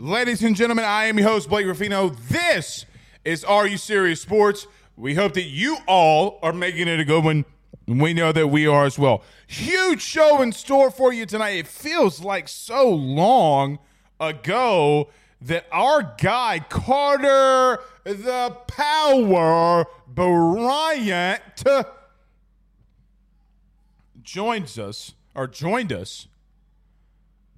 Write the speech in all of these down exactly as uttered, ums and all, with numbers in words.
Ladies and gentlemen, I am your host, Blake Rafino. This is Are You Serious Sports? We hope that you all are making it a good one, and we know that we are as well. Huge show in store for you tonight. It feels like so long ago that our guy, Carter the Power Bryant, joins us, or joined us.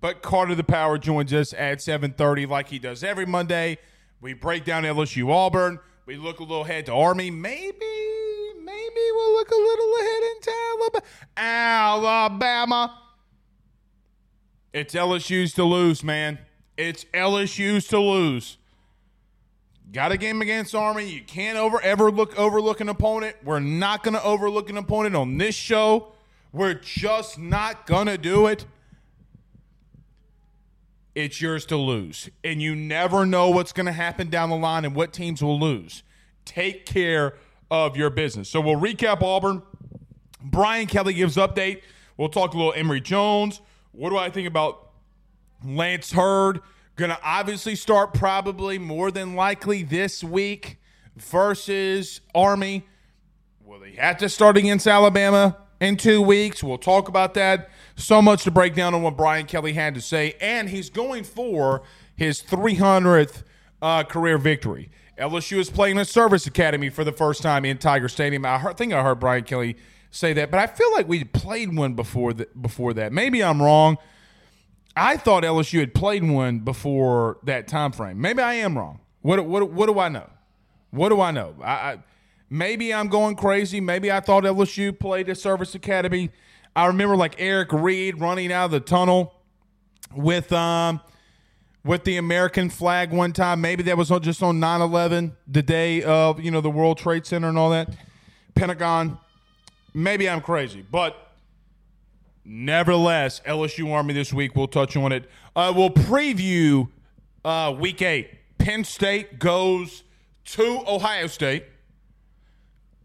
But Carter the Power joins us at seven thirty like he does every Monday. We break down L S U Auburn. We look a little ahead to Army. Maybe, maybe we'll look a little ahead into Alabama. Alabama. It's L S U's to lose, man. It's L S U's to lose. Got a game against Army. You can't over ever look overlook an opponent. We're not going to overlook an opponent on this show. We're just not going to do it. It's yours to lose. And you never know what's going to happen down the line and what teams will lose. Take care of your business. So we'll recap Auburn. Brian Kelly gives update. We'll talk a little Emory Jones. What do I think about Lance Heard? Going to obviously start probably more than likely this week versus Army. Will they have to start against Alabama in two weeks? We'll talk about that. So much to break down on what Brian Kelly had to say, and he's going for his three hundredth uh, career victory. L S U is playing a service academy for the first time in Tiger Stadium. I heard, think I heard Brian Kelly say that, but I feel like we played one before, the, before that. Maybe I'm wrong. I thought L S U had played one before that time frame. Maybe I am wrong. What what what do I know? What do I know? I, I maybe I'm going crazy. Maybe I thought L S U played a service academy. I remember like Eric Reed running out of the tunnel with um, with the American flag one time. Maybe that was just on nine eleven, the day of, you know, the World Trade Center and all that, Pentagon. Maybe I'm crazy, but nevertheless, L S U Army this week. We'll touch on it. Uh, we'll preview uh, week eight. Penn State goes to Ohio State.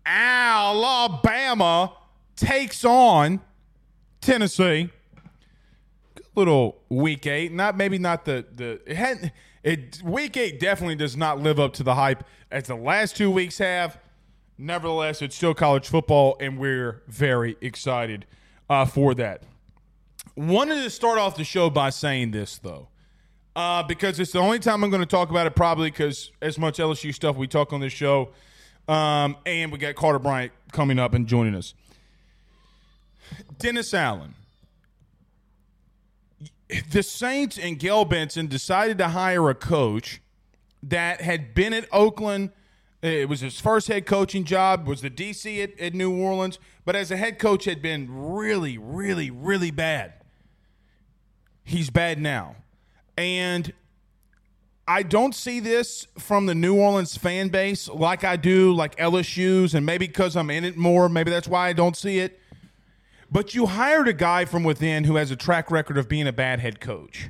Alabama takes on Tennessee. Good little week eight. Not maybe not the the it hadn't it week eight definitely does not live up to the hype as the last two weeks have. Nevertheless, it's still college football, and we're very excited uh, for that. Wanted to start off the show by saying this though, uh, because it's the only time I'm going to talk about it probably, because as much L S U stuff we talk on this show, um, and we got Carter Bryant coming up and joining us. Dennis Allen. The Saints and Gail Benson decided to hire a coach that had been at Oakland. It was his first head coaching job, was the D C at, at New Orleans, but as a head coach had been really, really, really bad. He's bad now. And I don't see this from the New Orleans fan base like I do, like L S U's, and maybe because I'm in it more, maybe that's why I don't see it. But you hired a guy from within who has a track record of being a bad head coach.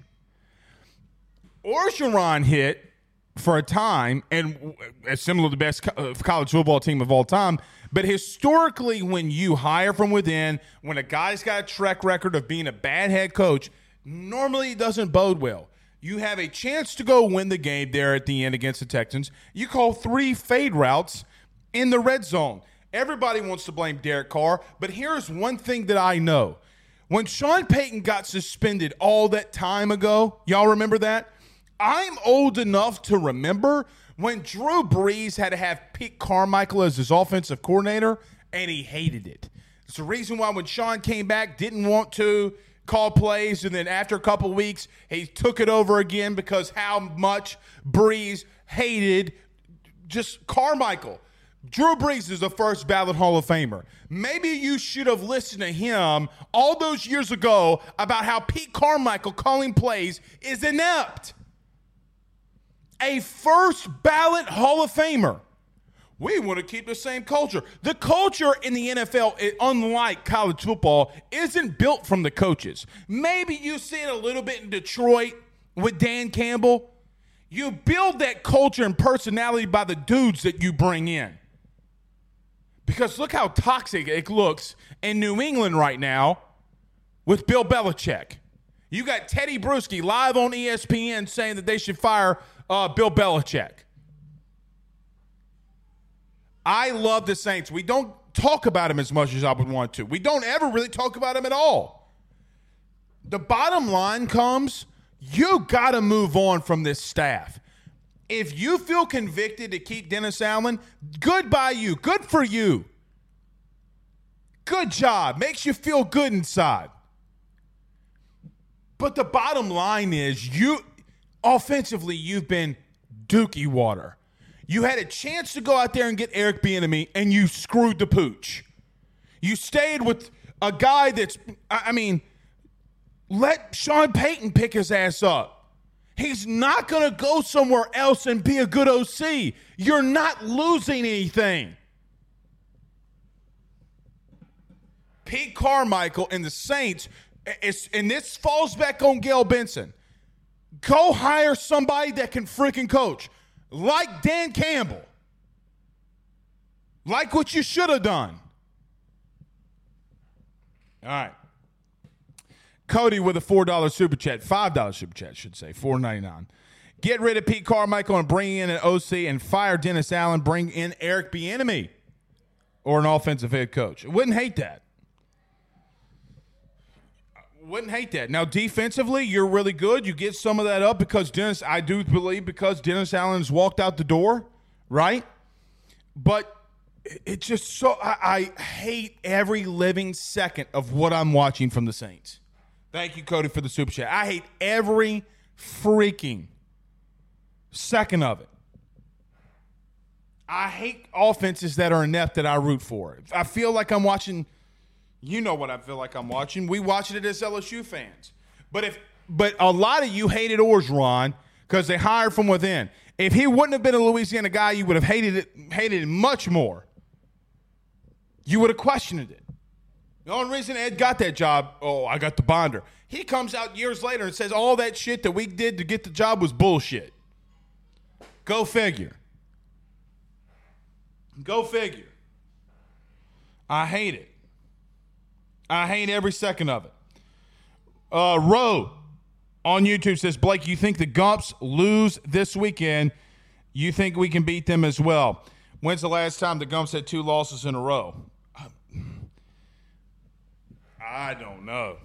Orgeron hit for a time, and similar to the best college football team of all time, but historically when you hire from within, when a guy's got a track record of being a bad head coach, normally it doesn't bode well. You have a chance to go win the game there at the end against the Texans. You call three fade routes in the red zone. Everybody wants to blame Derek Carr, but here's one thing that I know. When Sean Payton got suspended all that time ago, y'all remember that? I'm old enough to remember when Drew Brees had to have Pete Carmichael as his offensive coordinator, and he hated it. It's the reason why when Sean came back, didn't want to call plays, and then after a couple weeks, he took it over again because how much Brees hated just Carmichael. Drew Brees is the first ballot Hall of Famer. Maybe you should have listened to him all those years ago about how Pete Carmichael calling plays is inept. A first ballot Hall of Famer. We want to keep the same culture. The culture in the N F L, unlike college football, isn't built from the coaches. Maybe you see it a little bit in Detroit with Dan Campbell. You build that culture and personality by the dudes that you bring in. Because look how toxic it looks in New England right now with Bill Belichick. You got Teddy Bruschi live on E S P N saying that they should fire uh, Bill Belichick. I love the Saints. We don't talk about them as much as I would want to. We don't ever really talk about them at all. The bottom line comes, you got to move on from this staff. If you feel convicted to keep Dennis Allen, good by you. Good for you. Good job. Makes you feel good inside. But the bottom line is, you offensively, you've been dookie water. You had a chance to go out there and get Eric Bieniemy, and you screwed the pooch. You stayed with a guy that's, I mean, let Sean Payton pick his ass up. He's not going to go somewhere else and be a good O C. You're not losing anything. Pete Carmichael and the Saints, it's, and this falls back on Gail Benson. Go hire somebody that can freaking coach. Like Dan Campbell. Like what you should have done. All right. Cody with a four dollar super chat. five dollar super chat, I should say. four ninety-nine. Get rid of Pete Carmichael and bring in an O C and fire Dennis Allen. Bring in Eric Bieniemy or an offensive head coach. Wouldn't hate that. Wouldn't hate that. Now, defensively, you're really good. You get some of that up because Dennis, I do believe, because Dennis Allen's walked out the door, right? But it's just so – I hate every living second of what I'm watching from the Saints. Thank you, Cody, for the super chat. I hate every freaking second of it. I hate offenses that are inept that I root for. I feel like I'm watching – you know what I feel like I'm watching. We watched it as L S U fans. But if but a lot of you hated Orgeron because they hired from within. If he wouldn't have been a Louisiana guy, you would have hated it, hated it much more. You would have questioned it. The only reason Ed got that job, oh, I got the bonder. He comes out years later and says all that shit that we did to get the job was bullshit. Go figure. Go figure. I hate it. I hate every second of it. Uh, Roe on YouTube says, Blake, you think the Gumps lose this weekend? You think we can beat them as well? When's the last time the Gumps had two losses in a row? I don't know.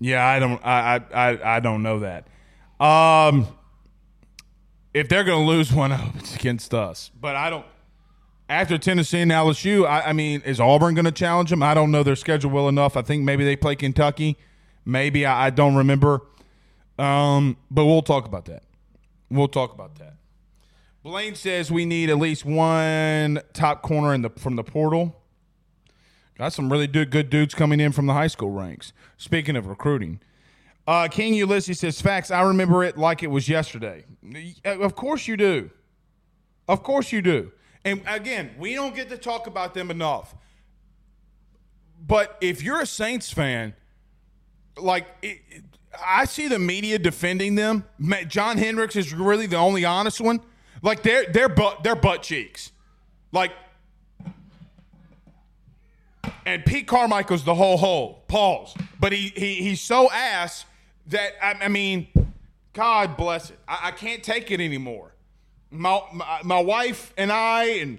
Yeah, I don't. I I I, I don't know that. Um, if they're going to lose one, oh, it's against us. But I don't. After Tennessee and L S U, I, I mean, is Auburn going to challenge them? I don't know their schedule well enough. I think maybe they play Kentucky. Maybe. I, I don't remember. Um, but we'll talk about that. We'll talk about that. Blaine says we need at least one top corner in the from the portal. Got some really good dudes coming in from the high school ranks. Speaking of recruiting. Uh, King Ulysses says, facts, I remember it like it was yesterday. Of course you do. Of course you do. And, again, we don't get to talk about them enough. But if you're a Saints fan, like, it, it, I see the media defending them. John Hendricks is really the only honest one. Like, they're, they're, butt, they're butt cheeks. Like, and Pete Carmichael's the whole hole. Pause. But he, he he's so ass that, I, I mean, God bless it. I, I can't take it anymore. My, my my wife and I, and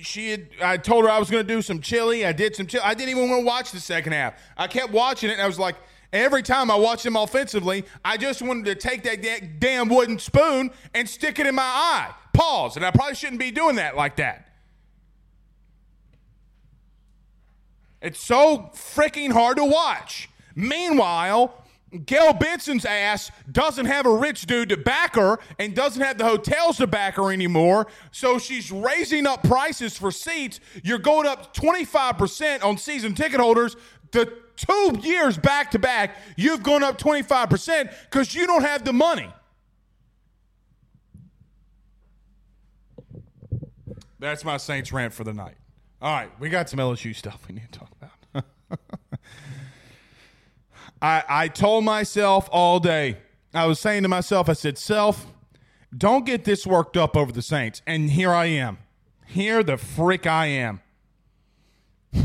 she had, I told her I was going to do some chili. I did some chili. I didn't even want to watch the second half. I kept watching it, and I was like, every time I watched them offensively, I just wanted to take that da- damn wooden spoon and stick it in my eye. Pause. And I probably shouldn't be doing that like that. It's so freaking hard to watch. Meanwhile, Gail Benson's ass doesn't have a rich dude to back her and doesn't have the hotels to back her anymore, so she's raising up prices for seats. You're going up twenty-five percent on season ticket holders. The two years back-to-back, you've gone up twenty-five percent because you don't have the money. That's my Saints rant for the night. All right, we got some L S U stuff we need to talk about. I, I told myself all day, I was saying to myself, I said, self, don't get this worked up over the Saints. And here I am. Here the frick I am. All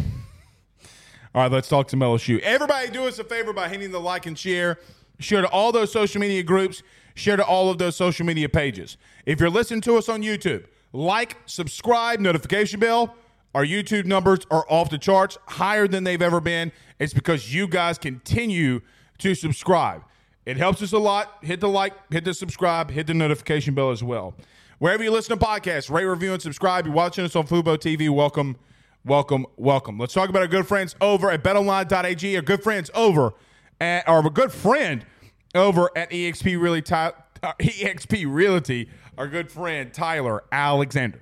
right, let's talk some L S U. Everybody do us a favor by hitting the like and share. Share to all those social media groups. Share to all of those social media pages. If you're listening to us on YouTube, like, subscribe, notification bell. Our YouTube numbers are off the charts, higher than they've ever been. It's because you guys continue to subscribe. It helps us a lot. Hit the like, hit the subscribe, hit the notification bell as well. Wherever you listen to podcasts, rate, review, and subscribe. You're watching us on Fubo T V. Welcome, welcome, welcome. Let's talk about our good friends over at BetOnline.ag. Our good friends over at, or our good friend over at E X P Realty, E X P Realty. Our good friend Tyler Alexander.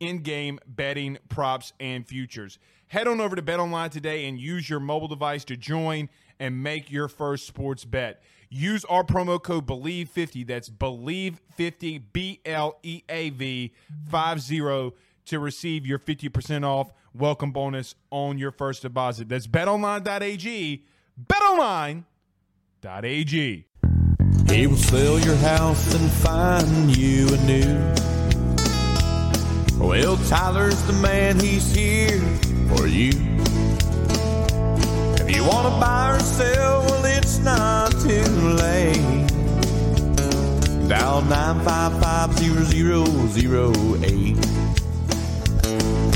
in-game betting, props, and futures. Head on over to BetOnline today and use your mobile device to join and make your first sports bet. Use our promo code believe fifty, that's believe fifty, B L E A V, five zero, to receive your fifty percent off welcome bonus on your first deposit. That's betonline.ag, betonline.ag. He will sell your house and find you a new. Well, Tyler's the man, he's here for you. If you want to buy or sell, well, it's not too late. Dial nine five five, zero zero zero eight.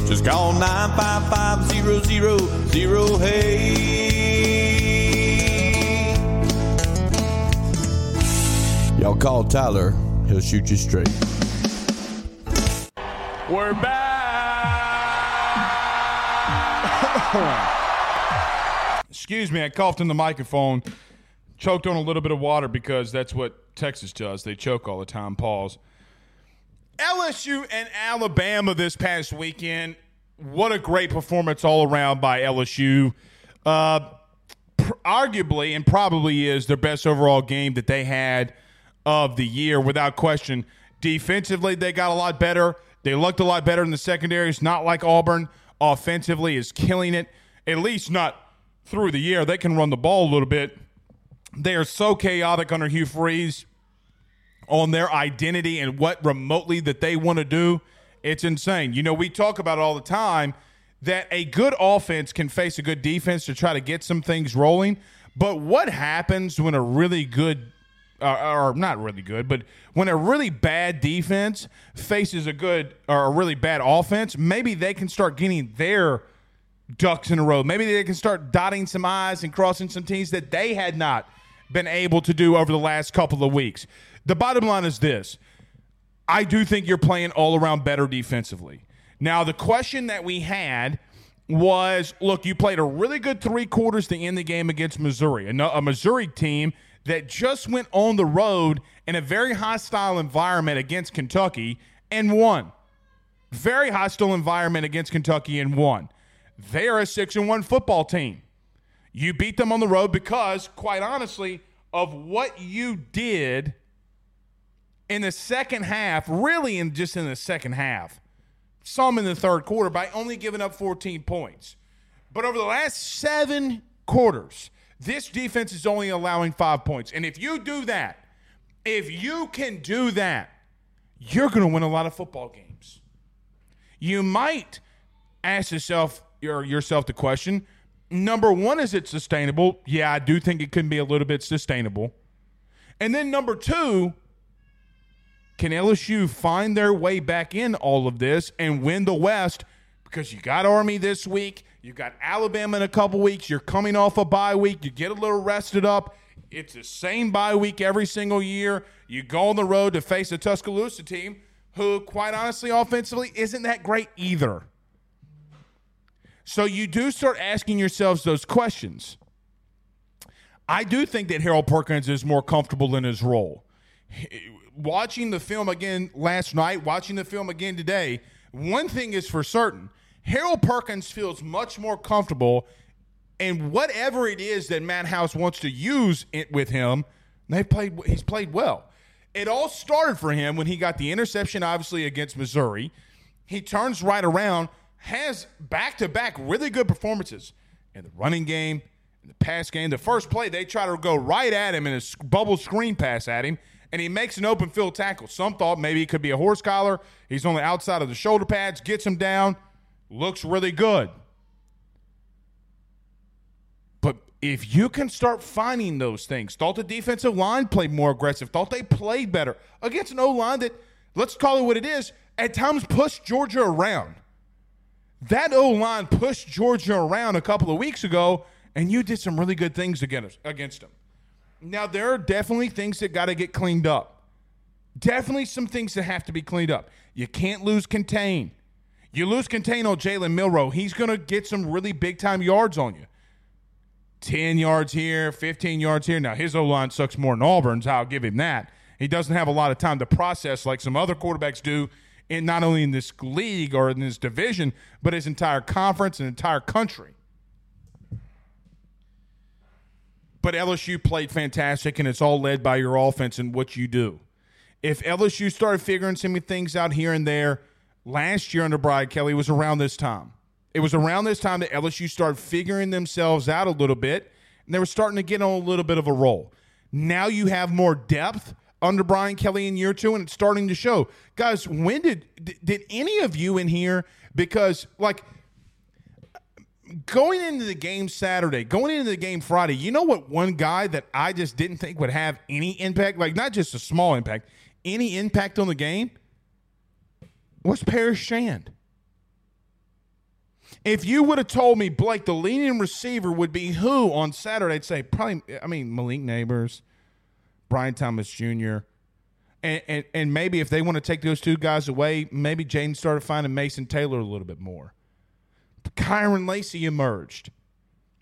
Just call nine five five, zero zero zero eight. Y'all call Tyler, he'll shoot you straight. We're back. Excuse me, I coughed in the microphone, choked on a little bit of water because that's what Texas does. They choke all the time. Pause. L S U and Alabama this past weekend. What a great performance all around by L S U. Uh, pr- arguably and probably is their best overall game that they had of the year, without question. Defensively, they got a lot better. They looked a lot better in the secondary. It's not like Auburn offensively is killing it, at least not through the year. They can run the ball a little bit. They are so chaotic under Hugh Freeze on their identity and what remotely that they want to do. It's insane. You know, we talk about it all the time that a good offense can face a good defense to try to get some things rolling. But what happens when a really good Uh, or not really good, but when a really bad defense faces a good or a really bad offense, maybe they can start getting their ducks in a row. Maybe they can start dotting some I's and crossing some T's that they had not been able to do over the last couple of weeks. The bottom line is this. I do think you're playing all around better defensively. Now, the question that we had was, look, you played a really good three quarters to end the game against Missouri, a Missouri team that just went on the road in a very hostile environment against Kentucky and won. Very hostile environment against Kentucky and won. They are a six and one football team. You beat them on the road because, quite honestly, of what you did in the second half, really in just in the second half, some in the third quarter, by only giving up fourteen points. But over the last seven quarters, this defense is only allowing five points. And if you do that, if you can do that, you're going to win a lot of football games. You might ask yourself, your, yourself the question, number one, is it sustainable? Yeah, I do think it can be a little bit sustainable. And then number two, can L S U find their way back in all of this and win the West? Because you got Army this week. You got Alabama in a couple weeks. You're coming off a bye week. You get a little rested up. It's the same bye week every single year. You go on the road to face a Tuscaloosa team who, quite honestly, offensively, isn't that great either. So you do start asking yourselves those questions. I do think that Harold Perkins is more comfortable in his role. Watching the film again last night, watching the film again today, one thing is for certain. Harold Perkins feels much more comfortable in whatever it is that Matt House wants to use it with him. They've played, he's played well. It all started for him when he got the interception, obviously, against Missouri. He turns right around, has back-to-back really good performances in the running game, in the pass game. The first play, they try to go right at him in a bubble screen pass at him, and he makes an open field tackle. Some thought maybe it could be a horse collar. He's on the outside of the shoulder pads, gets him down, looks really good. But if you can start finding those things, thought the defensive line played more aggressive, thought they played better against an O-line that, let's call it what it is, at times pushed Georgia around. That O-line pushed Georgia around a couple of weeks ago, and you did some really good things against them. Now, there are definitely things that got to get cleaned up. Definitely some things that have to be cleaned up. You can't lose contain. You lose contain on Jalen Milroe, he's going to get some really big-time yards on you. ten yards here, fifteen yards here. Now, his O-line sucks more than Auburn's. I'll give him that. He doesn't have a lot of time to process like some other quarterbacks do, in not only in this league or in this division, but his entire conference and entire country. But L S U played fantastic, and it's all led by your offense and what you do. If L S U started figuring some things out here and there, last year under Brian Kelly was around this time. It was around this time that L S U started figuring themselves out a little bit, and they were starting to get on a little bit of a roll. Now you have more depth under Brian Kelly in year two, and it's starting to show. Guys, when did did any of you in here, because, like, going into the game Saturday, going into the game Friday, you know what one guy that I just didn't think would have any impact, like not just a small impact, any impact on the game, was Paris Shand. If you would have told me, Blake, the leading receiver would be who on Saturday, I'd say probably, I mean, Malik Nabers, Brian Thomas Junior, and, and, and maybe if they want to take those two guys away, maybe Jayden started finding Mason Taylor a little bit more. Kyren Lacy emerged.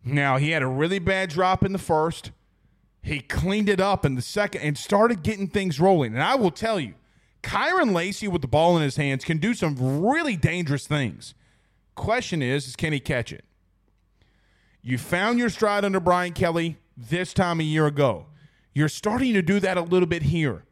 Now, he had a really bad drop in the first. He cleaned it up in the second and started getting things rolling. And I will tell you, Kyren Lacy with the ball in his hands can do some really dangerous things. Question is, is can he catch it? You found your stride under Brian Kelly this time a year ago. You're starting to do that a little bit here.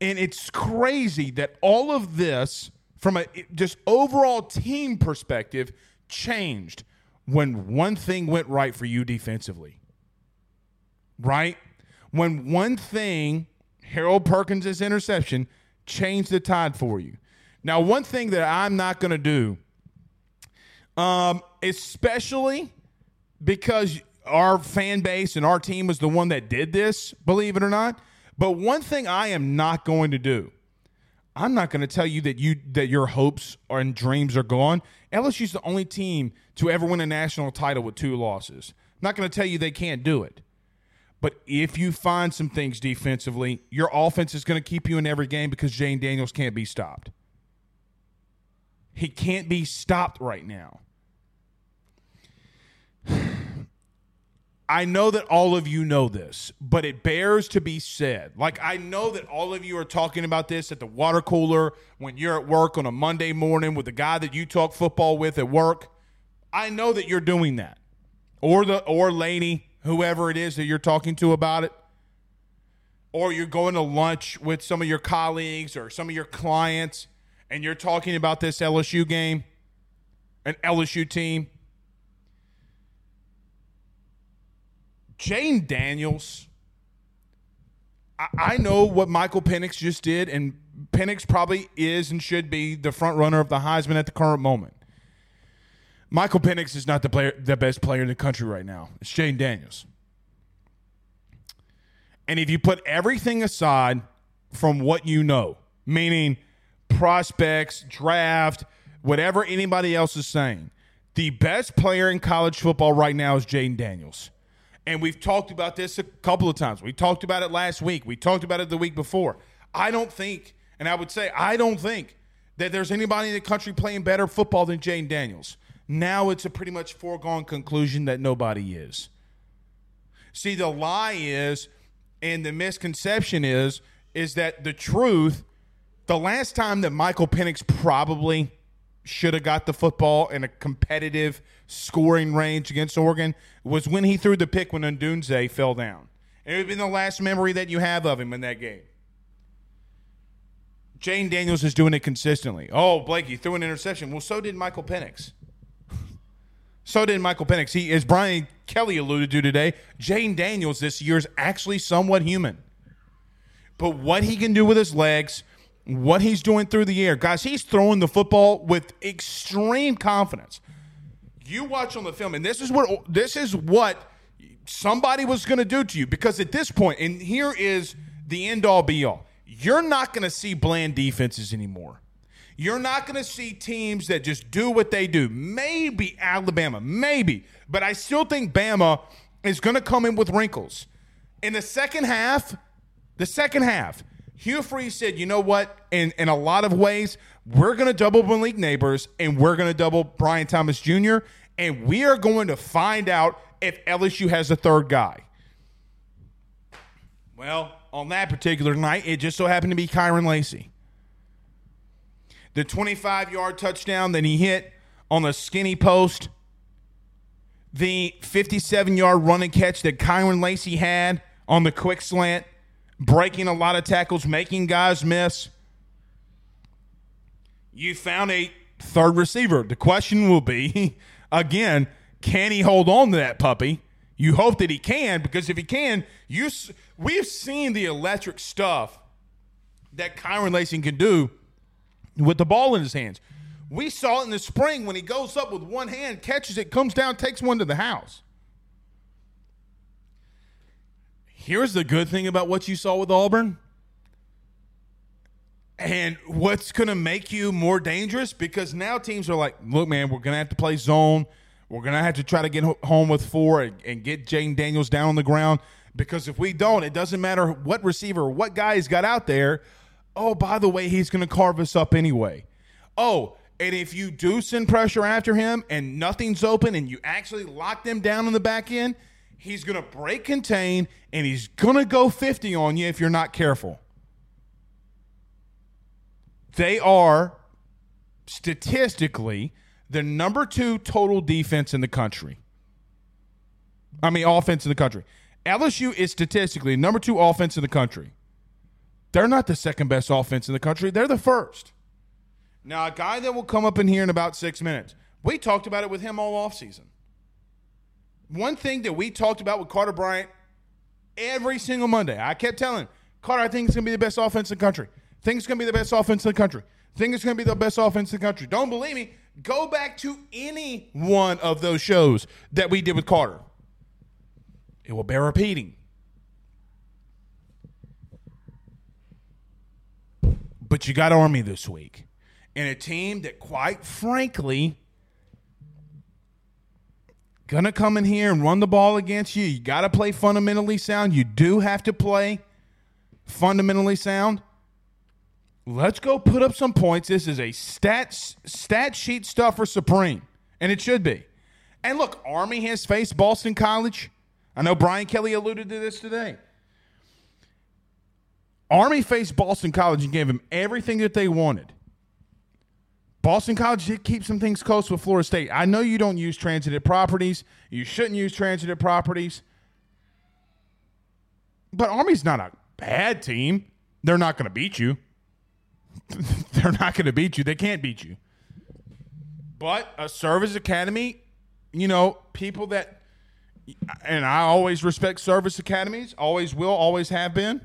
And it's crazy that all of this, from a just overall team perspective, changed when one thing went right for you defensively, right? When one thing, Harold Perkins' interception, changed the tide for you. Now, one thing that I'm not going to do, um, especially because our fan base and our team was the one that did this, believe it or not, but one thing I am not going to do, I'm not going to tell you that you that your hopes are and dreams are gone. L S U's the only team to ever win a national title with two losses. I'm not going to tell you they can't do it. But if you find some things defensively, your offense is going to keep you in every game because Jayden Daniels can't be stopped. He can't be stopped right now. I know that all of you know this, but it bears to be said. Like, I know that all of you are talking about this at the water cooler when you're at work on a Monday morning with the guy that you talk football with at work. I know that you're doing that. Or the or Laney, whoever it is that you're talking to about it. Or you're going to lunch with some of your colleagues or some of your clients, and you're talking about this L S U game, an L S U team. Jayden Daniels, I, I know what Michael Penix just did, and Penix probably is and should be the front runner of the Heisman at the current moment. Michael Penix is not the player, the best player in the country right now. It's Jayden Daniels. And if you put everything aside from what you know, meaning prospects, draft, whatever anybody else is saying, the best player in college football right now is Jayden Daniels. And we've talked about this a couple of times. We talked about it last week. We talked about it the week before. I don't think, and I would say I don't think, that there's anybody in the country playing better football than Jayden Daniels. Now it's a pretty much foregone conclusion that nobody is. See, the lie is, and the misconception is, is that the truth, the last time that Michael Penix probably should have got the football in a competitive scoring range against Oregon was when he threw the pick when Ndunze fell down. And it would have been the last memory that you have of him in that game. Jayden Daniels is doing it consistently. Oh, Blake, he threw an interception. Well, so did Michael Penix. So did Michael Penix. He, as Brian Kelly alluded to today, Jayden Daniels this year is actually somewhat human. But what he can do with his legs, what he's doing through the air. Guys, he's throwing the football with extreme confidence. You watch on the film, and this is what this is what somebody was going to do to you. Because at this point, and here is the end-all be-all, you're not going to see bland defenses anymore. You're not going to see teams that just do what they do. Maybe Alabama, maybe. But I still think Bama is going to come in with wrinkles. In the second half, the second half, Hugh Freeze said, you know what, in, in a lot of ways, we're going to double Malik Nabers and we're going to double Brian Thomas Junior And we are going to find out if L S U has a third guy. Well, on that particular night, it just so happened to be Kyren Lacy. The twenty-five-yard touchdown that he hit on the skinny post. The fifty-seven-yard running catch that Kyren Lacy had on the quick slant. Breaking a lot of tackles, making guys miss. You found a third receiver. The question will be, again, can he hold on to that puppy? You hope that he can, because if he can, you we've seen the electric stuff that Kyren Lacy can do with the ball in his hands. We saw it in the spring when he goes up with one hand, catches it, comes down, takes one to the house. Here's the good thing about what you saw with Auburn and what's going to make you more dangerous, because now teams are like, look, man, we're going to have to play zone. We're going to have to try to get home with four and, and get Jayden Daniels down on the ground, because if we don't, it doesn't matter what receiver, what guy he's got out there. Oh, by the way, he's going to carve us up anyway. Oh, and if you do send pressure after him and nothing's open and you actually lock them down on the back end, he's going to break contain, and he's going to go fifty on you if you're not careful. They are, statistically, the number two total defense in the country. I mean, offense in the country. L S U is statistically number two offense in the country. They're not the second best offense in the country. They're the first. Now, a guy that will come up in here in about six minutes, we talked about it with him all offseason. One thing that we talked about with Carter Bryant every single Monday, I kept telling him, Carter, I think it's going to be the best offense in the country. I think it's going to be the best offense in the country. I think it's going to be the best offense in the country. Don't believe me? Go back to any one of those shows that we did with Carter. It will bear repeating. But you got Army this week. And a team that, quite frankly, going to come in here and run the ball against you. You got to play fundamentally sound. You do have to play fundamentally sound. Let's go put up some points. This is a stat, stat sheet stuffer supreme, and it should be. And look, Army has faced Boston College. I know Brian Kelly alluded to this today. Army faced Boston College and gave them everything that they wanted. Boston College did keep some things close with Florida State. I know you don't use transitive properties. You shouldn't use transitive properties. But Army's not a bad team. They're not going to beat you. They're not going to beat you. They can't beat you. But a service academy, you know, people that, and I always respect service academies, always will, always have been.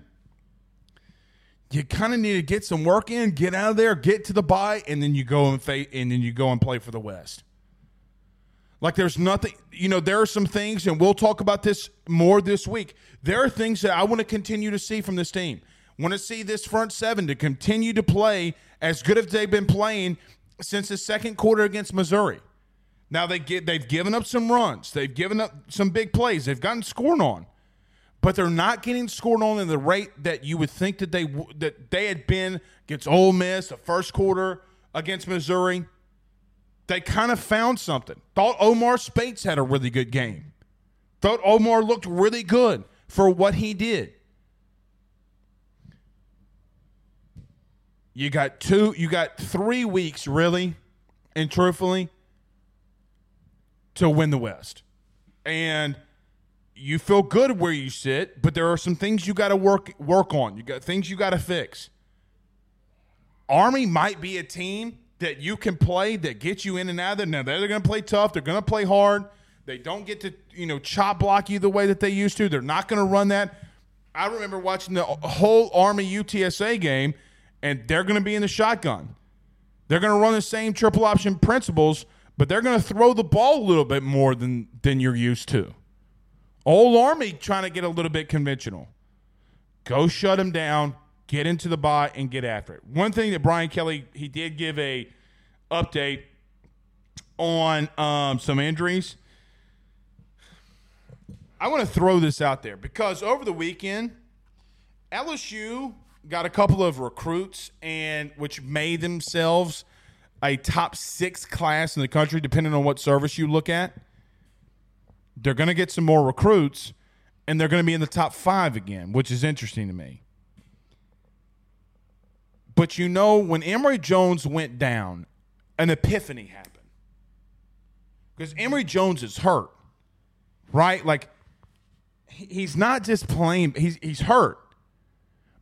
You kind of need to get some work in, get out of there, get to the bye, and then you go and fa- and then you go and play for the West. Like there's nothing, you know, there are some things, and we'll talk about this more this week. There are things that I want to continue to see from this team. Want to see this front seven to continue to play as good as they've been playing since the second quarter against Missouri. Now they get they've given up some runs, they've given up some big plays, they've gotten scored on. But they're not getting scored on at the rate that you would think that they that they had been against Ole Miss, the first quarter against Missouri. They kind of found something. Thought Omar Spates had a really good game. Thought Omar looked really good for what he did. You got two, you got three weeks, really, and truthfully, to win the West. And you feel good where you sit, but there are some things you got to work work on. You got things you got to fix. Army might be a team that you can play that gets you in and out of there. Now they're going to play tough. They're going to play hard. They don't get to you know chop block you the way that they used to. They're not going to run that. I remember watching the whole Army U T S A game, and they're going to be in the shotgun. They're going to run the same triple option principles, but they're going to throw the ball a little bit more than than you're used to. Old Army trying to get a little bit conventional. Go shut him down, get into the bye, and get after it. One thing that Brian Kelly, he did give a update on um, some injuries. I want to throw this out there because over the weekend, L S U got a couple of recruits, and which made themselves a top six class in the country, depending on what service you look at. They're going to get some more recruits, and they're going to be in the top five again, which is interesting to me. But you know, when Emory Jones went down, an epiphany happened. Because Emory Jones is hurt, right? Like, he's not just playing. He's, he's hurt.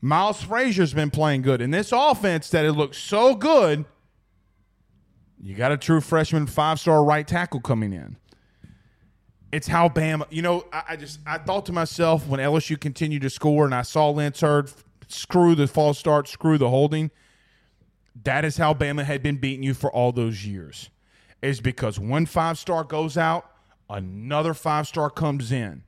Miles Frazier's been playing good. And this offense that it looks so good, you got a true freshman five-star right tackle coming in. It's how Bama, you know, I, I just, I thought to myself when L S U continued to score and I saw Lance Heard, screw the false start, screw the holding. That is how Bama had been beating you for all those years. It's because one five-star goes out, another five-star comes in.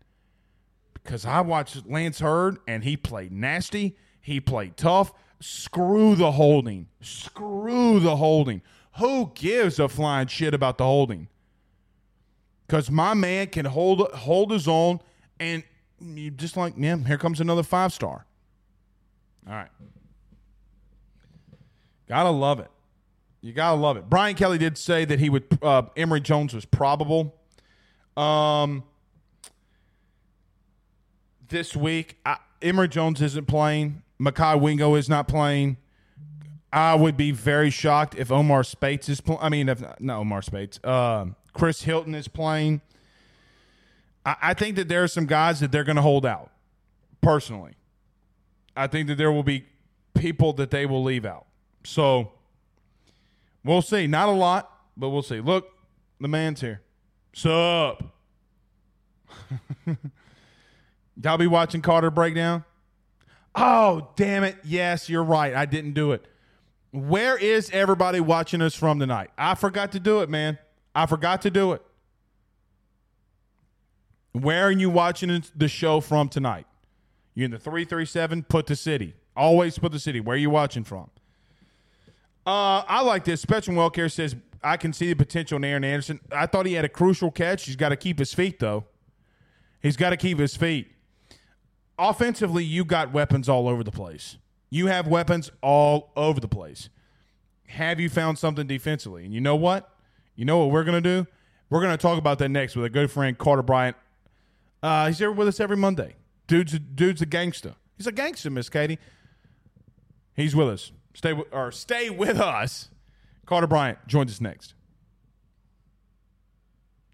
Because I watched Lance Heard and he played nasty. He played tough. Screw the holding. Screw the holding. Who gives a flying shit about the holding? Because my man can hold hold his own, and you just like, man, yeah, here comes another five-star. All right. Got to love it. You got to love it. Brian Kelly did say that he would uh, Emory Jones was probable. Um, this week, I, Emory Jones isn't playing. Makai Wingo is not playing. I would be very shocked if Omar Spates is playing. I mean, if not Omar Spates. Um. Uh, Chris Hilton is playing. I, I think that there are some guys that they're going to hold out, personally. I think that there will be people that they will leave out. So, we'll see. Not a lot, but we'll see. Look, the man's here. Sup? Y'all be watching Carter Breakdown? Oh, damn it. Yes, you're right. I didn't do it. Where is everybody watching us from tonight? I forgot to do it, man. I forgot to do it. Where are you watching the show from tonight? You're in the three three seven, put the city. Always put the city. Where are you watching from? Uh, I like this. Spectrum Wellcare says, I can see the potential in Aaron Anderson. I thought he had a crucial catch. He's got to keep his feet, though. He's got to keep his feet. Offensively, you got weapons all over the place. You have weapons all over the place. Have you found something defensively? And you know what? You know what we're going to do? We're going to talk about that next with a good friend, Carter Bryant. Uh, he's here with us every Monday. Dude's a, dude's a gangster. He's a gangster, Miss Katie. He's with us. Stay with, or stay with us. Carter Bryant joins us next.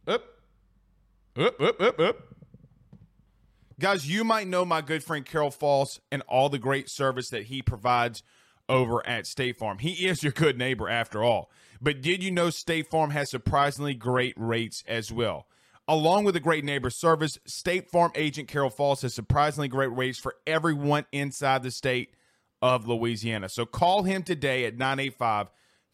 Up, up, up, up, up. Guys, you might know my good friend Carol Falls and all the great service that he provides over at State Farm. He is your good neighbor after all. But did you know State Farm has surprisingly great rates as well? Along with a great neighbor service, State Farm agent Carol Falls has surprisingly great rates for everyone inside the state of Louisiana. So call him today at nine eight five,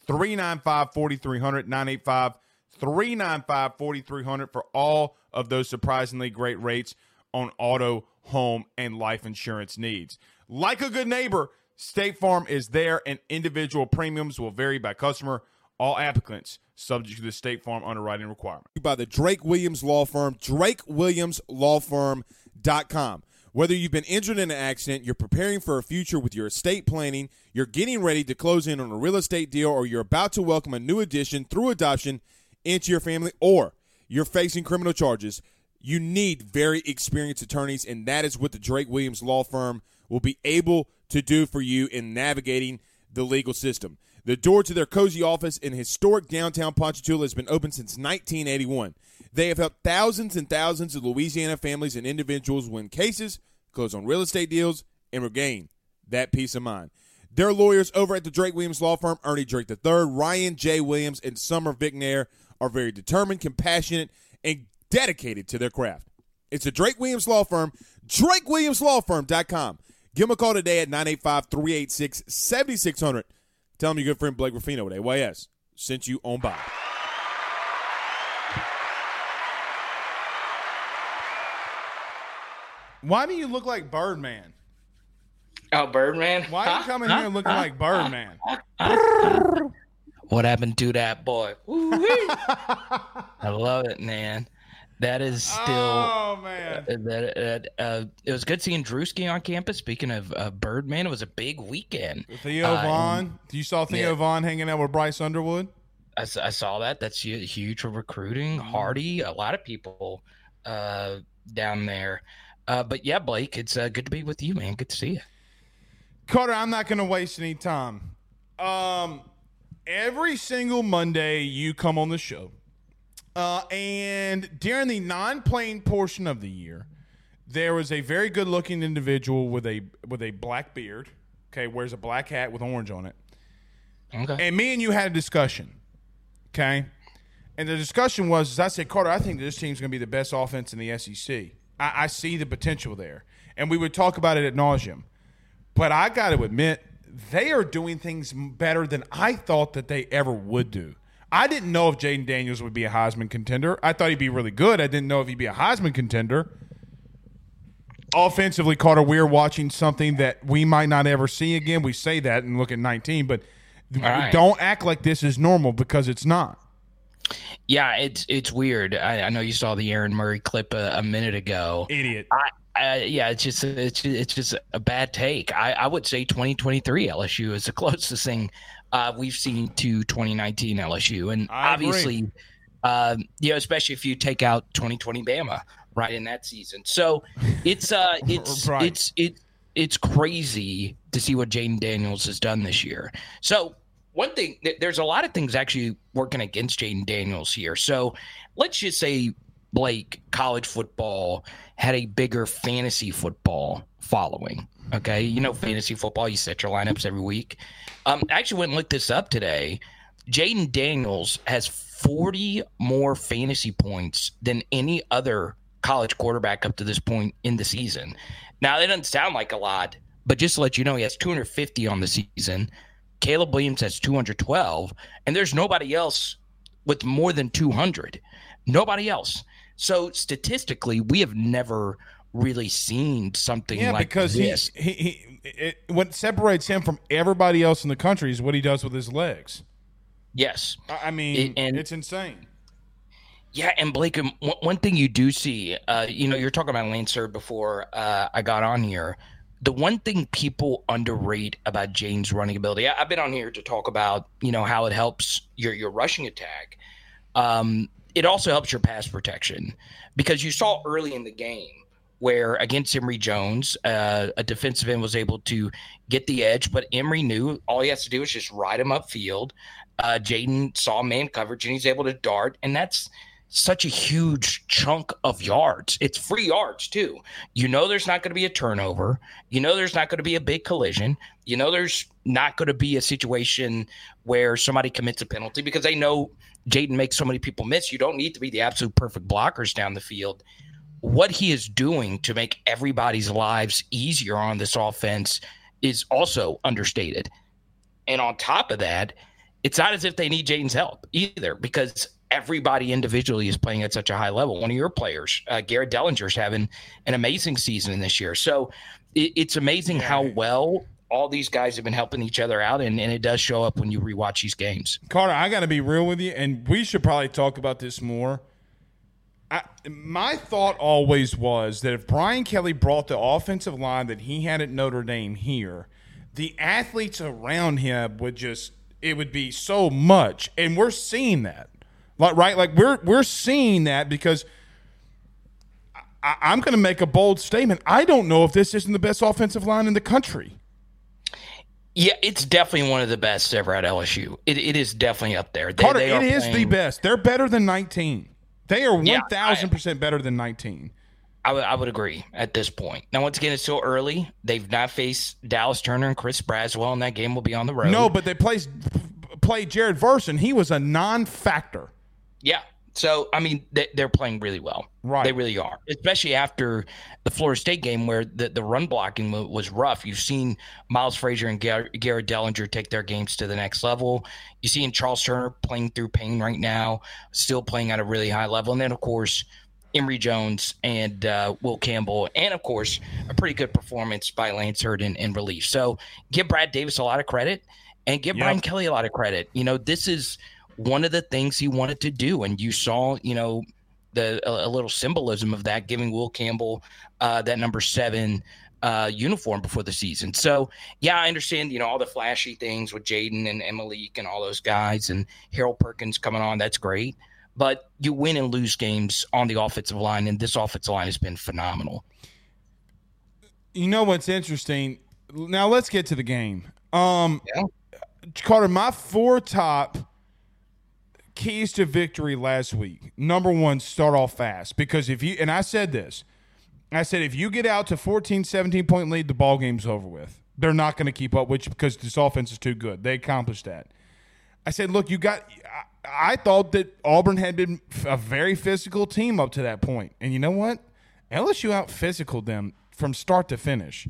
three nine five, four three zero zero, nine eight five, three nine five, four three zero zero for all of those surprisingly great rates on auto, home, and life insurance needs. Like a good neighbor, State Farm is there, and individual premiums will vary by customer. All applicants subject to the State Farm underwriting requirement. By the Drake Williams Law Firm, drake williams law firm dot com. Whether you've been injured in an accident, you're preparing for a future with your estate planning, you're getting ready to close in on a real estate deal, or you're about to welcome a new addition through adoption into your family, or you're facing criminal charges, you need very experienced attorneys, and that is what the Drake Williams Law Firm will be able to do for you in navigating the legal system. The door to their cozy office in historic downtown Ponchatoula has been open since nineteen eighty-one. They have helped thousands and thousands of Louisiana families and individuals win cases, close on real estate deals, and regain that peace of mind. Their lawyers over at the Drake Williams Law Firm, Ernie Drake the third, Ryan J. Williams, and Summer Vignair, are very determined, compassionate, and dedicated to their craft. It's the Drake Williams Law Firm, drake williams law firm dot com. Give them a call today at nine eight five, three eight six, seven six zero zero. Tell them your good friend Blake Rafino at A Y S sent you on by. Why do you look like Birdman? Oh, Birdman? Why are you huh? coming huh? here looking huh? like Birdman? What happened to that boy? I love it, man. That is still. Oh, man. Uh, that, uh, uh, it was good seeing Drewski on campus. Speaking of uh, Birdman, it was a big weekend. Theo uh, Vaughn. You saw Theo yeah. Vaughn hanging out with Bryce Underwood? I, I saw that. That's huge for recruiting. Hardy, a lot of people uh, down there. Uh, but, yeah, Blake, it's uh, good to be with you, man. Good to see you. Carter, I'm not going to waste any time. Um, every single Monday you come on the show. Uh, and during the non-playing portion of the year, there was a very good-looking individual with a with a black beard, okay, wears a black hat with orange on it. Okay. And me and you had a discussion, okay? And the discussion was, as I said, Carter, I think this team's going to be the best offense in the S E C. I, I see the potential there. And we would talk about it ad nauseum. But I got to admit, they are doing things better than I thought that they ever would do. I didn't know if Jayden Daniels would be a Heisman contender. I thought he'd be really good. I didn't know if he'd be a Heisman contender. Offensively, Carter, we're watching something that we might not ever see again. We say that and look at nineteen, but right. Don't act like this is normal because it's not. Yeah, it's it's weird. I, I know you saw the Aaron Murray clip a, a minute ago. Idiot. I, I, yeah, it's just it's it's just a bad take. I, I would say twenty twenty-three L S U is the closest thing uh, we've seen to twenty nineteen L S U, and I obviously, uh, you know, especially if you take out twenty twenty Bama right in that season. So it's uh, it's right. it's it it's crazy to see what Jayden Daniels has done this year. So. One thing, there's a lot of things actually working against Jayden Daniels here. So let's just say, Blake, college football had a bigger fantasy football following, okay? You know fantasy football, you set your lineups every week. Um, I actually went and looked this up today. Jayden Daniels has forty more fantasy points than any other college quarterback up to this point in the season. Now, that doesn't sound like a lot, but just to let you know, he has two hundred fifty on the season. Caleb Williams has two hundred twelve, and there's nobody else with more than two hundred. Nobody else. So statistically, we have never really seen something yeah, like because this. He, he, he, it, what separates him from everybody else in the country is what he does with his legs. Yes. I mean, it, and, it's insane. Yeah, and Blake, one thing you do see, uh, you know, you're talking about Lance Heard before uh, I got on here. The one thing people underrate about Jaden's running ability, I, I've been on here to talk about, you know, how it helps your your rushing attack. Um, it also helps your pass protection, because you saw early in the game where against Emory Jones, uh, a defensive end was able to get the edge, but Emory knew all he has to do is just ride him upfield. Uh, Jaden saw man coverage, and he's able to dart, and that's such a huge chunk of yards. It's free yards, too. You know there's not going to be a turnover. You know there's not going to be a big collision. You know there's not going to be a situation where somebody commits a penalty, because they know Jaden makes so many people miss. You don't need to be the absolute perfect blockers down the field. What he is doing to make everybody's lives easier on this offense is also understated. And on top of that, it's not as if they need Jaden's help either, because everybody individually is playing at such a high level. One of your players, uh, Garrett Dellinger's having an amazing season this year. So it, it's amazing how well all these guys have been helping each other out, and, and it does show up when you rewatch these games. Carter, I got to be real with you, and we should probably talk about this more. I, my thought always was that if Brian Kelly brought the offensive line that he had at Notre Dame here, the athletes around him would just – it would be so much. And we're seeing that, like, right? Like we're we're seeing that, because I, I'm going to make a bold statement. I don't know if this isn't the best offensive line in the country. Yeah, it's definitely one of the best ever at L S U. It, it is definitely up there. They, Carter, they it is playing... the best. They're better than nineteen. They are one thousand percent yeah, better than nineteen. I, w- I would agree at this point. Now, once again, it's still early. They've not faced Dallas Turner and Chris Braswell, and that game will be on the road. No, but they played, played Jared Verse, and he was a non-factor. Yeah. So, I mean, they, they're playing really well. Right. They really are, especially after the Florida State game where the, the run blocking was rough. You've seen Miles Frazier and Garrett Dellinger take their games to the next level. You're seeing Charles Turner playing through pain right now, still playing at a really high level. And then, of course, Emory Jones and uh, Will Campbell, and, of course, a pretty good performance by Lance Heard in, in relief. So give Brad Davis a lot of credit, and give yep. Brian Kelly a lot of credit. You know, this is – one of the things he wanted to do, and you saw, you know, the a, a little symbolism of that, giving Will Campbell uh, that number seven uh, uniform before the season. So, yeah, I understand, you know, all the flashy things with Jaden and Malik and all those guys, and Harold Perkins coming on, that's great. But you win and lose games on the offensive line, and this offensive line has been phenomenal. You know what's interesting? Now let's get to the game. Um, yeah. Carter, my four top – keys to victory last week. Number one, start off fast, because if you and I said this, I said if you get out to fourteen, seventeen point lead, the ball game's over with. They're not going to keep up, which because this offense is too good. They accomplished that. I said, look, you got. I, I thought that Auburn had been a very physical team up to that point, and you know what? L S U out physicaled them from start to finish.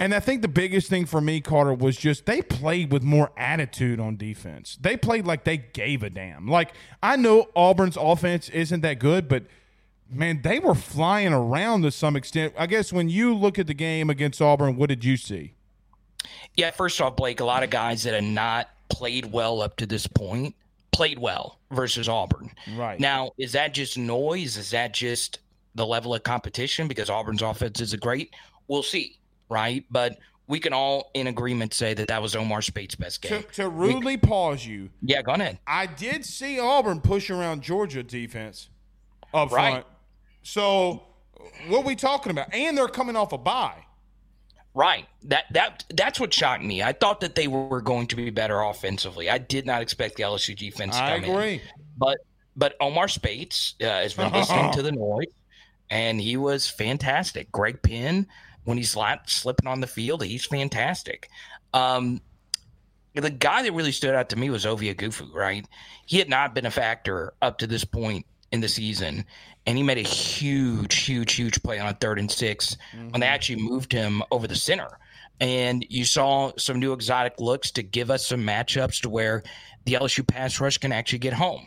And I think the biggest thing for me, Carter, was just they played with more attitude on defense. They played like they gave a damn. Like, I know Auburn's offense isn't that good, but, man, they were flying around to some extent. I guess when you look at the game against Auburn, what did you see? Yeah, first off, Blake, a lot of guys that have not played well up to this point played well versus Auburn. Right. Now, is that just noise? Is that just the level of competition? Because Auburn's offense isn't great? We'll see. Right, but we can all in agreement say that that was Omar Spates' best game. To, to rudely we, pause you. Yeah, go ahead. I did see Auburn push around Georgia defense up right. front. So what are we talking about? And they're coming off a bye. Right. That that that's what shocked me. I thought that they were going to be better offensively. I did not expect the L S U defense to I come agree. in. But but Omar Spates uh, has been listening to the noise, and he was fantastic. Greg Penn. When he's slipping on the field, he's fantastic. Um, the guy that really stood out to me was Ovia Gufu, right? He had not been a factor up to this point in the season, and he made a huge, huge, huge play on a third and six mm-hmm. when they actually moved him over the center. And you saw some new exotic looks to give us some matchups to where the L S U pass rush can actually get home.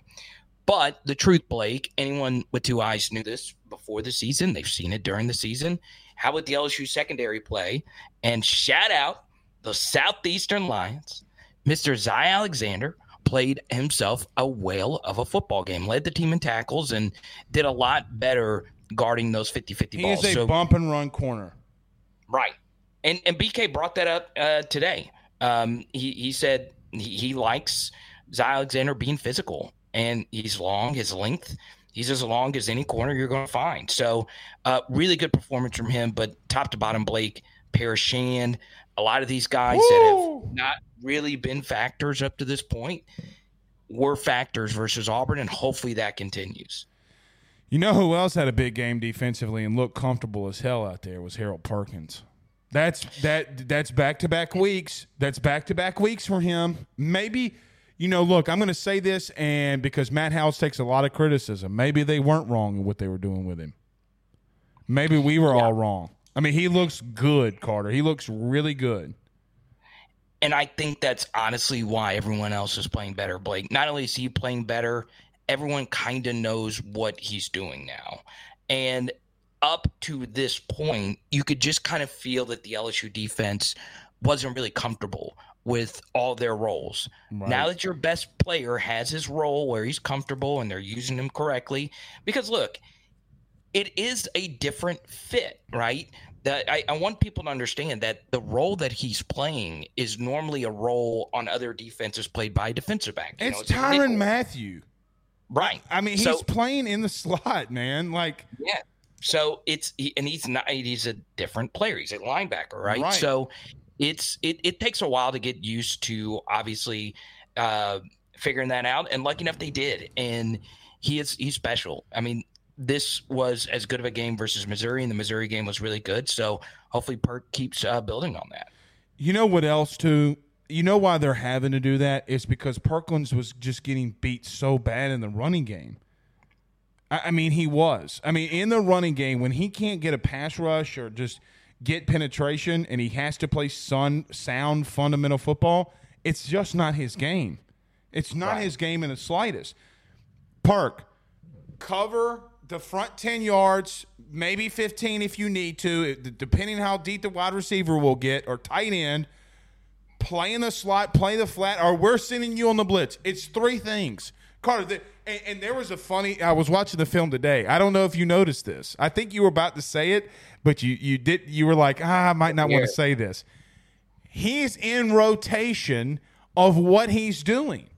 But the truth, Blake, anyone with two eyes knew this before the season. They've seen it during the season. How would the L S U secondary play? And shout out the Southeastern Lions, Mister Zy Alexander, played himself a whale of a football game, led the team in tackles, and did a lot better guarding those fifty-fifty he balls. He is a so, bump and run corner. Right. And and B K brought that up uh, today. Um, he, he said he, he likes Zy Alexander being physical, and he's long, his length. He's as long as any corner you're going to find. So uh, really good performance from him, but top to bottom, Blake, Parashan, a lot of these guys Woo! that have not really been factors up to this point were factors versus Auburn, and hopefully that continues. You know who else had a big game defensively and looked comfortable as hell out there was Harold Perkins. That's that. That's back-to-back weeks. That's back-to-back weeks for him. Maybe, you know, look, I'm going to say this, and because Matt Howells takes a lot of criticism, maybe they weren't wrong in what they were doing with him. Maybe we were yeah. all wrong. I mean, he looks good, Carter. He looks really good. And I think that's honestly why everyone else is playing better, Blake. Not only is he playing better, everyone kind of knows what he's doing now. And up to this point, you could just kind of feel that the L S U defense wasn't really comfortable with all their roles. Right. Now that your best player has his role where he's comfortable and they're using him correctly, because look, it is a different fit, right? That I, I want people to understand that the role that he's playing is normally a role on other defenses played by a defensive back. You it's, know, it's Tyrann Mathieu. Right. I mean, he's so, playing in the slot, man. Like, yeah. So it's he, and he's not. He's a different player. He's a linebacker, right? right. So it's it, it takes a while to get used to, obviously, uh, figuring that out. And lucky enough, they did. And he is he's special. I mean, this was as good of a game versus Missouri, and the Missouri game was really good. So hopefully, Perk keeps uh, building on that. You know what else too? You know why they're having to do that? It's because Perkins was just getting beat so bad in the running game. I mean, he was. I mean, in the running game, when he can't get a pass rush or just get penetration and he has to play sun, sound, fundamental football, it's just not his game. It's not right. his game in the slightest. Park, cover the front ten yards, maybe fifteen if you need to, depending on how deep the wide receiver will get, or tight end, play in the slot, play the flat, or we're sending you on the blitz. It's three things. Carter, the, and, and there was a funny – I was watching the film today. I don't know if you noticed this. I think you were about to say it, but you you did. You were like, ah, I might not yeah. want to say this. He's in rotation of what he's doing.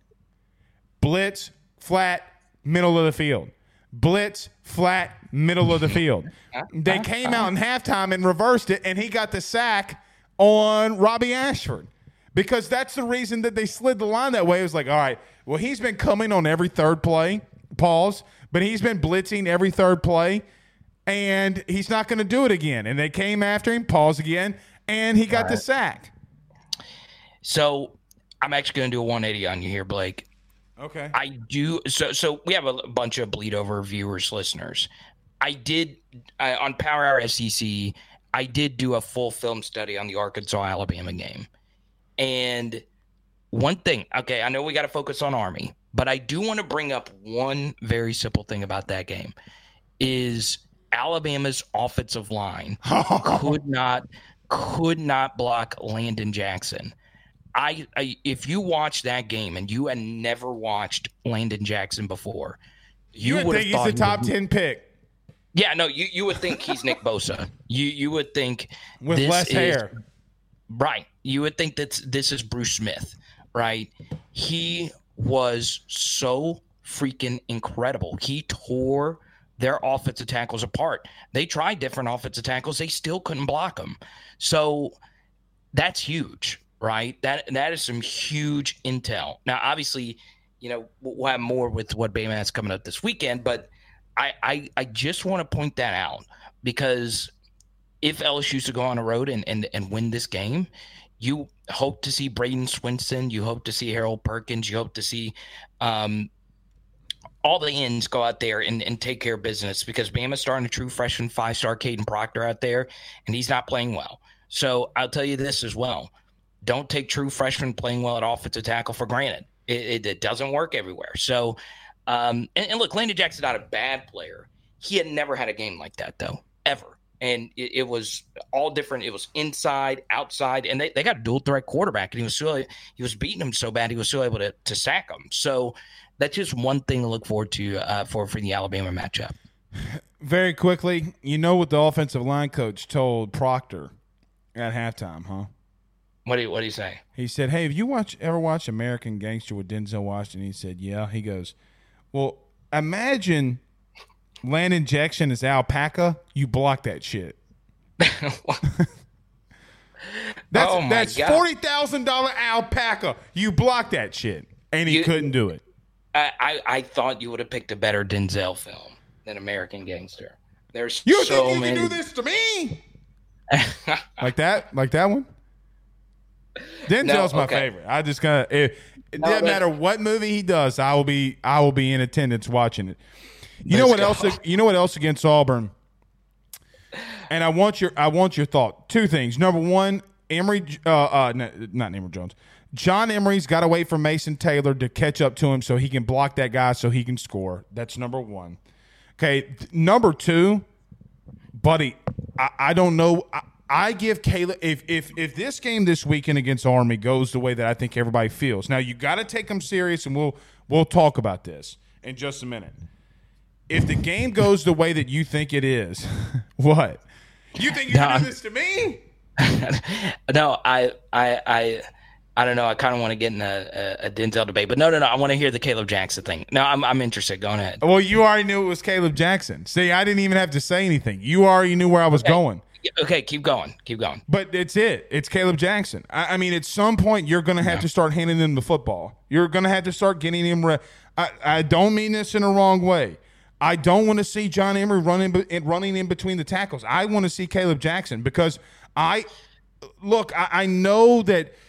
Blitz, flat, middle of the field. Blitz, flat, middle of the field. They came out in halftime and reversed it, and he got the sack on Robbie Ashford. Because that's the reason that they slid the line that way. It was like, all right, well, he's been coming on every third play, pause, but he's been blitzing every third play, and he's not going to do it again. And they came after him, pause again, and he got right. the sack. So I'm actually going to do a one eighty on you here, Blake. Okay. I do. So, so we have a bunch of bleed over viewers, listeners. I did uh, on Power Hour S E C, I did do a full film study on the Arkansas-Alabama game. And one thing, okay, I know we got to focus on Army, but I do want to bring up one very simple thing about that game is Alabama's offensive line could not could not block Landon Jackson. I, I if you watch that game and you had never watched Landon Jackson before, you, you would think he's a top ten pick. Yeah, no, you, you would think he's Nick Bosa. You you would think with this less is, hair. Right. You would think that this is Bruce Smith, right? He was so freaking incredible. He tore their offensive tackles apart. They tried different offensive tackles. They still couldn't block them. So that's huge, right? That That is some huge intel. Now, obviously, you know, we'll have more with what Bama has coming up this weekend, but I, I, I just want to point that out because – if L S U's to go on the road and, and, and win this game, you hope to see Braden Swinson. You hope to see Harold Perkins. You hope to see um, all the ends go out there and, and take care of business because Bama's starting a true freshman five-star Caden Proctor out there, and he's not playing well. So I'll tell you this as well. Don't take true freshmen playing well at offensive tackle for granted. It, it, it doesn't work everywhere. So, um, and, and look, Landon Jackson's not a bad player. He had never had a game like that, though, ever. and it, it was all different. It was inside, outside, and they, they got a dual threat quarterback, and he was still he was beating him so bad he was still able to, to sack him. So that's just one thing to look forward to uh, for for the Alabama matchup. Very quickly, you know what the offensive line coach told Proctor at halftime, huh? What did he, what did he say? He said, hey, have you watch, ever watched American Gangster with Denzel Washington? He said, yeah. He goes, well, imagine Landon Jackson is alpaca. You block that shit. that's oh that's forty thousand dollars alpaca. You block that shit. And he you, couldn't do it. I, I, I thought you would have picked a better Denzel film than American Gangster. There's you so think you many. You can do this to me? Like that? Like that one? Denzel's no, my okay. favorite. I just kind of it, it no, doesn't matter what movie he does, I will be I will be in attendance watching it. You know what go. else? You know what else against Auburn? And I want your I want your thought. Two things. Number one, Emory, uh, uh, no, not Emory Jones. John Emery's got to wait for Mason Taylor to catch up to him so he can block that guy so he can score. That's number one. Okay. Number two, buddy, I, I don't know. I, I give Caleb if, – if if this game this weekend against Army goes the way that I think everybody feels. Now, you got to take them serious, and we'll we'll talk about this in just a minute. If the game goes the way that you think it is, what? You think you no, can do this to me? no, I, I – I, I don't know. I kind of want to get in a, a, a Denzel debate. But no, no, no. I want to hear the Caleb Jackson thing. No, I'm I'm interested. Go ahead. Well, you already knew it was Caleb Jackson. See, I didn't even have to say anything. You already knew where I was okay. going. Okay, keep going. Keep going. But it's it. It's Caleb Jackson. I, I mean, at some point, you're going to have yeah. to start handing him the football. You're going to have to start getting him re- – I, I don't mean this in a wrong way. I don't want to see John Emery running, running in between the tackles. I want to see Caleb Jackson because I – look, I, I know that –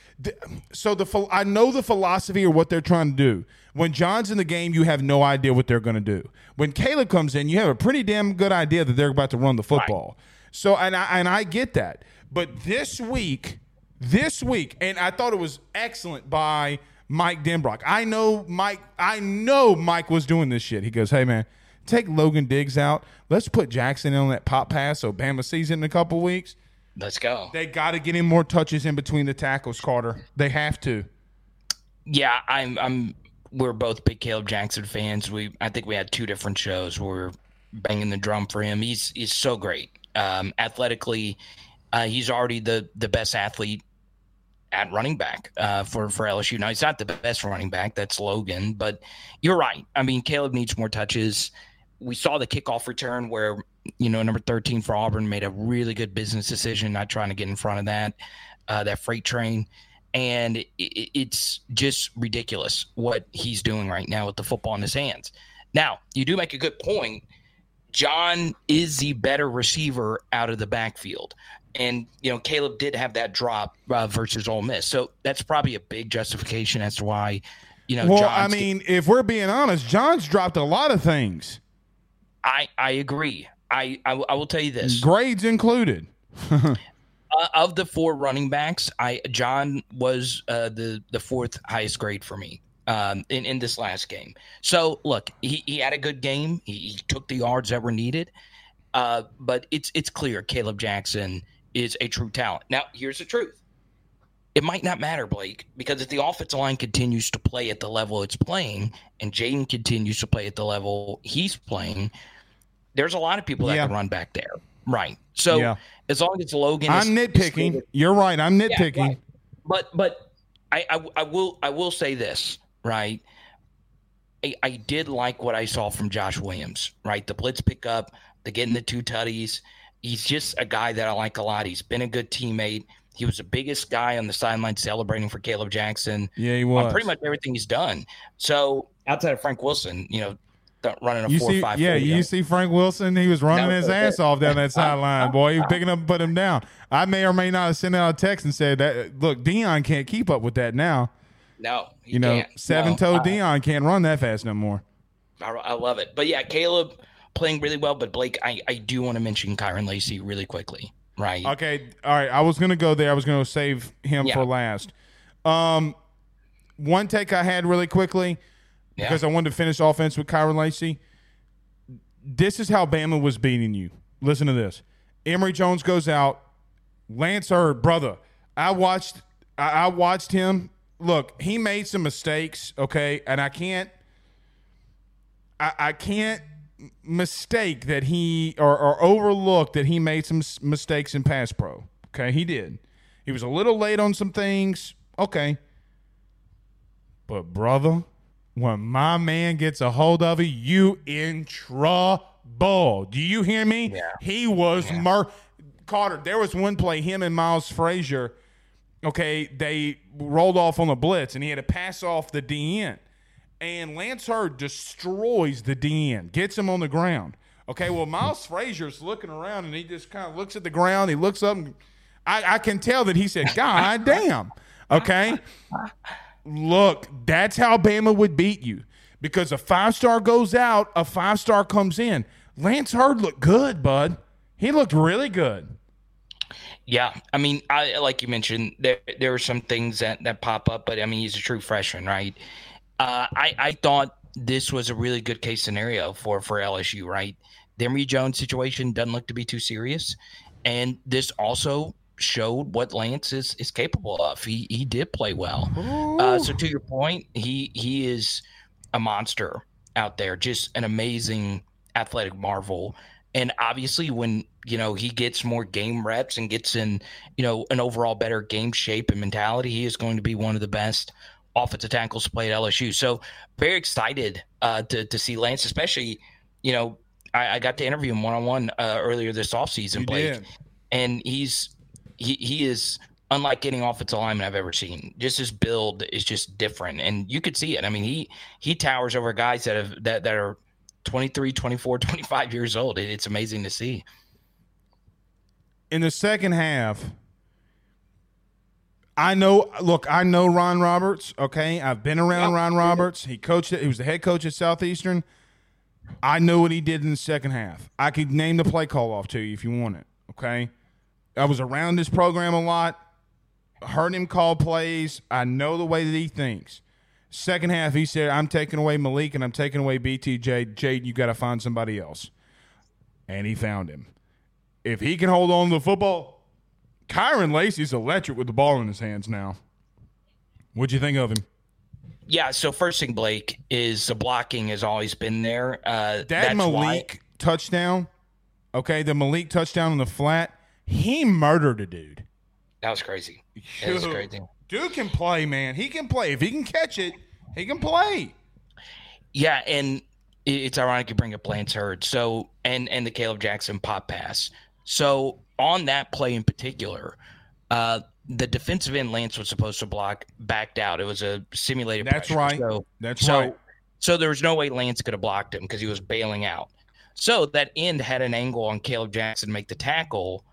so the I know the philosophy or what they're trying to do. When John's in the game, you have no idea what they're going to do. When Caleb comes in, you have a pretty damn good idea that they're about to run the football. Right. So and I and I get that, but this week, this week, and I thought it was excellent by Mike Denbrock. I know Mike. I know Mike was doing this shit. He goes, "Hey man, take Logan Diggs out. Let's put Jackson in on that pop pass. So Bama sees it in a couple weeks. Let's go. They got to get him more touches in between the tackles, Carter. They have to." Yeah, I'm. I'm. We're both big Caleb Jackson fans. We I think we had two different shows where we were banging the drum for him. He's he's so great. Um, athletically, uh, he's already the, the best athlete at running back uh, for, for L S U. Now, he's not the best running back. That's Logan. But you're right. I mean, Caleb needs more touches. We saw the kickoff return where, you know, number thirteen for Auburn made a really good business decision, not trying to get in front of that, uh, that freight train. And it, it's just ridiculous what he's doing right now with the football in his hands. Now, you do make a good point. John is the better receiver out of the backfield. And, you know, Caleb did have that drop uh, versus Ole Miss. So that's probably a big justification as to why, you know. Well, John's I mean, getting, if we're being honest, John's dropped a lot of things. I, I agree. I, I, I will tell you this. Grades included. uh, of the four running backs, I John was uh, the, the fourth highest grade for me. Um, in, in this last game. So, look, he, he had a good game. He, he took the yards that were needed. Uh, but it's it's clear Caleb Jackson is a true talent. Now, here's the truth. It might not matter, Blake, because if the offensive line continues to play at the level it's playing and Jayden continues to play at the level he's playing, there's a lot of people that yeah. can run back there. Right. So, yeah. as long as Logan I'm is – I'm nitpicking. Is You're right. I'm nitpicking. Yeah, right. But but I, I, I will I will say this. Right. I, I did like what I saw from Josh Williams, right? The blitz pickup, the getting the two tutties. He's just a guy that I like a lot. He's been a good teammate. He was the biggest guy on the sideline celebrating for Caleb Jackson. Yeah, he was. On pretty much everything he's done. So outside of Frank Wilson, you know, running a you four see, or five. Yeah, you see Frank Wilson. He was running was his so ass off down that sideline, boy. He was picking up and putting him down. I may or may not have sent out a text and said, that, look, Dion can't keep up with that now. No, you know, can't. seven-toe no, uh, Dion can't run that fast no more. I, I love it. But, yeah, Caleb playing really well. But, Blake, I, I do want to mention Kyren Lacy really quickly, right? Okay, all right. I was going to go there. I was going to save him yeah. for last. Um, one take I had really quickly because yeah. I wanted to finish offense with Kyren Lacy. This is how Bama was beating you. Listen to this. Emory Jones goes out. Lance Heard, brother, I watched I, I watched him. Look, he made some mistakes, okay, and I can't I, I can't mistake that he or, or overlook that he made some mistakes in pass pro. Okay, he did. He was a little late on some things. Okay. But, brother, when my man gets a hold of it, you in trouble. Do you hear me? Yeah. He was yeah. mur- Carter, there was one play, him and Miles Frazier, okay, they rolled off on a blitz, and he had to pass off the D N. And Lance Heard destroys the D N, gets him on the ground. Okay, well, Miles Frazier's looking around, and he just kind of looks at the ground. He looks up, and I, I can tell that he said, God damn. Okay? Look, that's how Bama would beat you, because a five-star goes out, a five-star comes in. Lance Heard looked good, bud. He looked really good. Yeah, I mean, I like you mentioned, there there were some things that, that pop up, but, I mean, he's a true freshman, right? Uh, I, I thought this was a really good case scenario for, for L S U, right? The Emory Jones situation doesn't look to be too serious, and this also showed what Lance is, is capable of. He he did play well. Uh, so to your point, he he is a monster out there, just an amazing athletic marvel. And obviously when, you know, he gets more game reps and gets in, you know, an overall better game shape and mentality, he is going to be one of the best offensive tackles to play at L S U. So very excited uh, to, to see Lance, especially, you know, I, I got to interview him one-on-one uh, earlier this offseason, you Blake. Did. And he's He he is unlike any offensive lineman I've ever seen. Just his build is just different, and you could see it. I mean, he he towers over guys that have that, that are twenty-three, twenty-four, twenty-five years old. It, it's amazing to see. In the second half, I know – look, I know Ron Roberts, okay? I've been around yeah. Ron Roberts. He coached – he was the head coach at Southeastern. I know what he did in the second half. I could name the play call off to you if you want it, okay? I was around this program a lot, heard him call plays. I know the way that he thinks. Second half, he said, I'm taking away Malik and I'm taking away B T J. Jayden, you got to find somebody else. And he found him. If he can hold on to the football, Kyren Lacy's electric with the ball in his hands now. What'd you think of him? Yeah, so first thing, Blake, is the blocking has always been there. Uh, that that's Malik why. touchdown, okay, the Malik touchdown on the flat, he murdered a dude. That was crazy. That was crazy. Dude can play, man. He can play. If he can catch it, he can play. Yeah, and it's ironic you bring up Lance Heard. So and and the Caleb Jackson pop pass. So on that play in particular, uh, the defensive end Lance was supposed to block backed out. It was a simulated That's pressure. right. So, That's so, right. So there was no way Lance could have blocked him because he was bailing out. So that end had an angle on Caleb Jackson to make the tackle.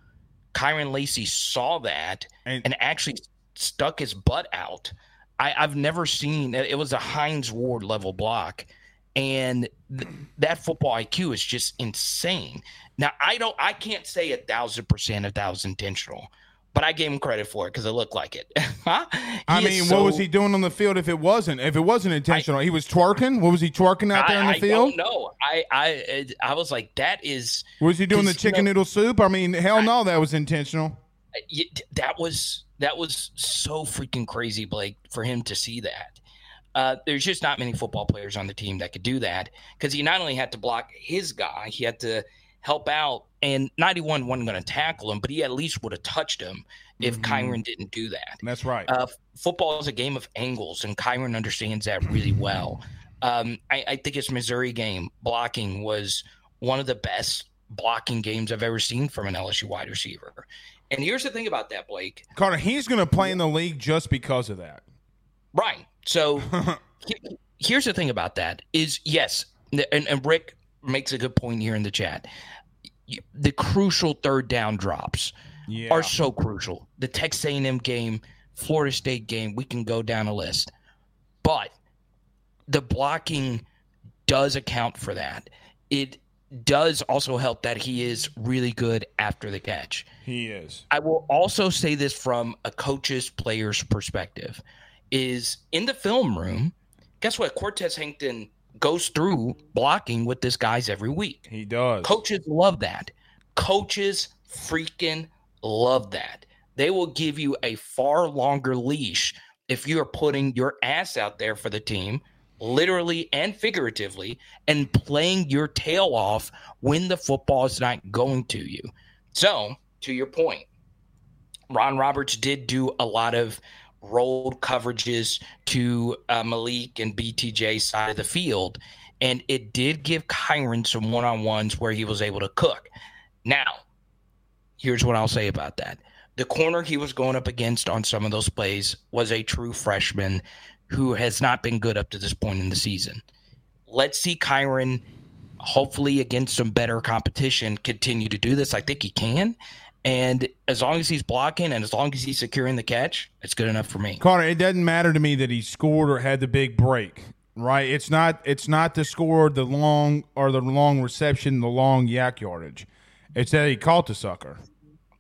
Kyren Lacy saw that and, and actually stuck his butt out. I, I've never seen – it was a Hines Ward level block, and th- that football I Q is just insane. Now, I don't – I can't say a thousand percent if that was intentional, but I gave him credit for it because it looked like it. I mean, so, what was he doing on the field if it wasn't? If it wasn't intentional, I, he was twerking? What was he twerking out I, there in the I field? No, I I I was like, that is. Was he doing the chicken you know, noodle soup? I mean, hell no, I, that was intentional. That was that was so freaking crazy, Blake, for him to see that. Uh, there's just not many football players on the team that could do that because he not only had to block his guy, he had to help out, and ninety-one wasn't going to tackle him, but he at least would have touched him if mm-hmm. Kyren didn't do that. That's right. Uh, football is a game of angles, and Kyren understands that really well. Um, I, I think his Missouri game blocking was one of the best blocking games I've ever seen from an L S U wide receiver. And here's the thing about that, Blake. Carter, he's going to play in the league just because of that. Right. So he, here's the thing about that is, yes, and, and Rick makes a good point here in the chat. The crucial third down drops yeah. are so crucial. The Texas A and M game, Florida State game, we can go down a list. But the blocking does account for that. It does also help that he is really good after the catch. He is. I will also say this from a coach's player's perspective is in the film room, guess what? Cortez Hankton goes through blocking with this guys every week. He does. Coaches love that. Coaches freaking love that. They will give you a far longer leash if you're putting your ass out there for the team, literally and figuratively, and playing your tail off when the football is not going to you. So, to your point, Ron Roberts did do a lot of rolled coverages to uh, Malik and B T J's side of the field, and it did give Kyren some one-on-ones where he was able to cook. Now, here's what I'll say about that. The corner he was going up against on some of those plays was a true freshman who has not been good up to this point in the season. Let's see Kyren, hopefully against some better competition, continue to do this. I think he can. And as long as he's blocking and as long as he's securing the catch, it's good enough for me. Carter, it doesn't matter to me that he scored or had the big break, right? It's not it's not the score, the long or the long reception, the long yak yardage. It's that he caught the sucker.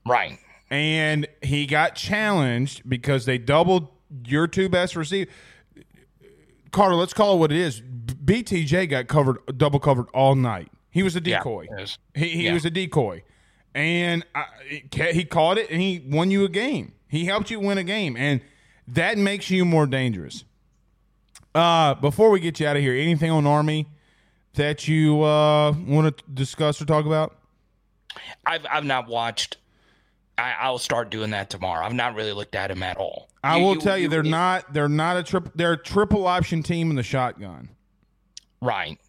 Right. And he got challenged because they doubled your two best receivers. Carter, let's call it what it is. B T J got covered, double covered all night. He was a decoy. Yeah, was. He, he yeah. was a decoy. And I, he caught it, and he won you a game. He helped you win a game, and that makes you more dangerous. Uh, before we get you out of here, anything on Army that you uh, want to discuss or talk about? I've I've not watched. I, I'll start doing that tomorrow. I've not really looked at him at all. I you, will you, tell you, you they're it, not they're not a triple they're a triple option team in the shotgun. Right.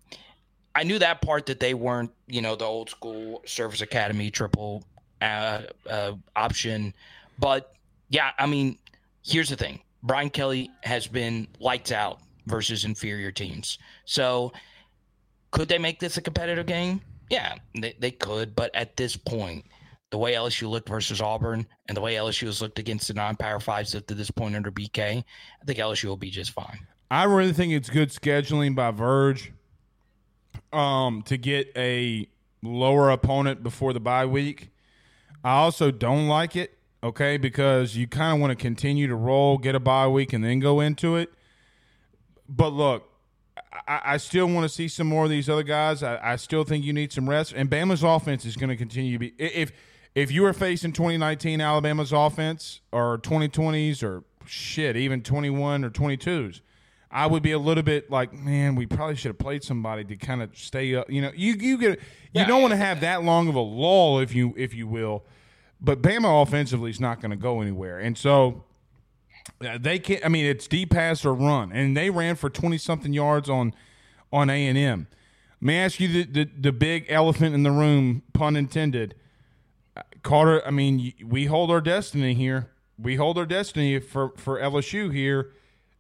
I knew that part, that they weren't, you know, the old school Service Academy triple uh, uh, option. But, yeah, I mean, here's the thing. Brian Kelly has been lights out versus inferior teams. So could they make this a competitive game? Yeah, they, they could. But at this point, the way L S U looked versus Auburn and the way L S U has looked against the non-power fives up to this point under B K, I think L S U will be just fine. I really think it's good scheduling by Verge. Um, to get a lower opponent before the bye week. I also don't like it, okay, because you kind of want to continue to roll, get a bye week, and then go into it. But, look, I, I still want to see some more of these other guys. I, I still think you need some rest. And Bama's offense is going to continue to be – if if you were facing twenty nineteen Alabama's offense or twenty twenties or, shit, even twenty-one or twenty-twos, I would be a little bit like, man, we probably should have played somebody to kind of stay up. You know, you you get, you yeah. don't want to have that long of a lull, if you if you will. But Bama offensively is not going to go anywhere, and so they can't. I mean, it's deep pass or run, and they ran for twenty something yards on on A and M. Let me ask you the, the the big elephant in the room, pun intended, Carter. I mean, we hold our destiny here. We hold our destiny for for L S U here.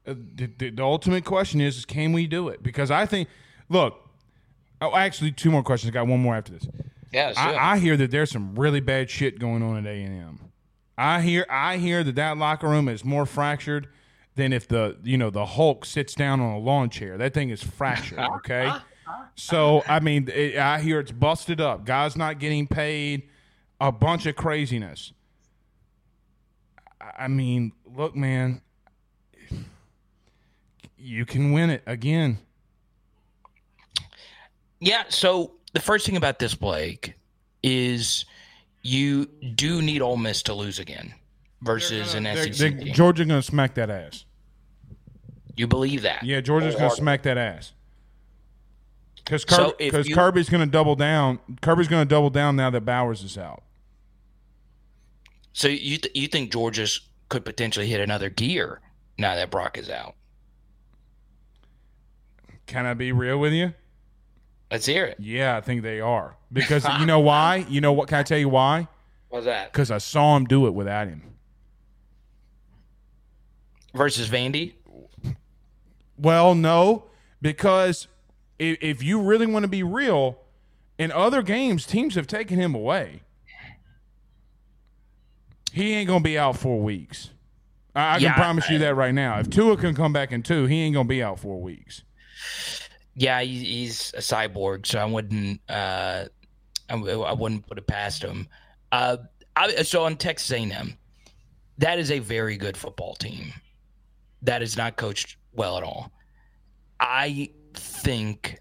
Uh, the, the, the ultimate question is, is, can we do it? Because I think, look, oh, actually, two more questions. I got one more after this. Yeah, sure. I, I hear that there's some really bad shit going on at A and M. I hear, I hear that that locker room is more fractured than if the, you know, the Hulk sits down on a lawn chair. That thing is fractured. Okay, so I mean, it, I hear it's busted up. Guys not getting paid, a bunch of craziness. I, I mean, look, man. You can win it again. Yeah, so the first thing about this, Blake, is you do need Ole Miss to lose again versus gonna, an they're, S E C they're, team. Georgia's going to smack that ass. You believe that? Yeah, Georgia's going to smack that ass. Because Kirby, so you, Kirby's going to double down. Kirby's going to double down now that Bowers is out. So you th- you think Georgia's could potentially hit another gear now that Brock is out? Can I be real with you? Let's hear it. Yeah, I think they are. Because you know why? You know what? Can I tell you why? What's that? Because I saw him do it without him. Versus Vandy? Well, no. Because if, if you really want to be real, in other games, teams have taken him away. He ain't going to be out four weeks. I, I yeah, can promise I, you that right now. If Tua can come back in two, he ain't going to be out four weeks. Yeah, he's a cyborg, so I wouldn't, uh, I wouldn't put it past him. Uh, I, so on Texas A and M, that is a very good football team. That is not coached well at all. I think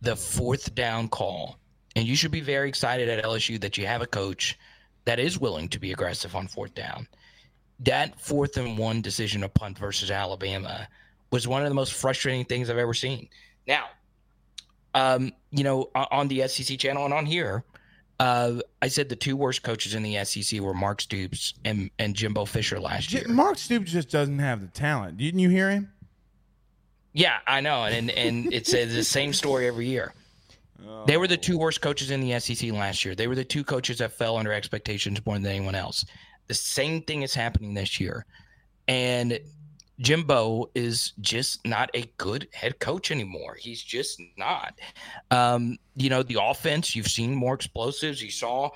the fourth down call, and you should be very excited at L S U that you have a coach that is willing to be aggressive on fourth down. That fourth and one decision to punt versus Alabama was one of the most frustrating things I've ever seen. Now, um, you know, on the S E C channel and on here, uh, I said the two worst coaches in the S E C were Mark Stoops and, and Jimbo Fisher last year. Mark Stoops just doesn't have the talent. Didn't you hear him? Yeah, I know. And, and it's a, the same story every year. Oh. They were the two worst coaches in the S E C last year. They were the two coaches that fell under expectations more than anyone else. The same thing is happening this year. And Jimbo is just not a good head coach anymore. He's just not. Um, you know, the offense, you've seen more explosives. You saw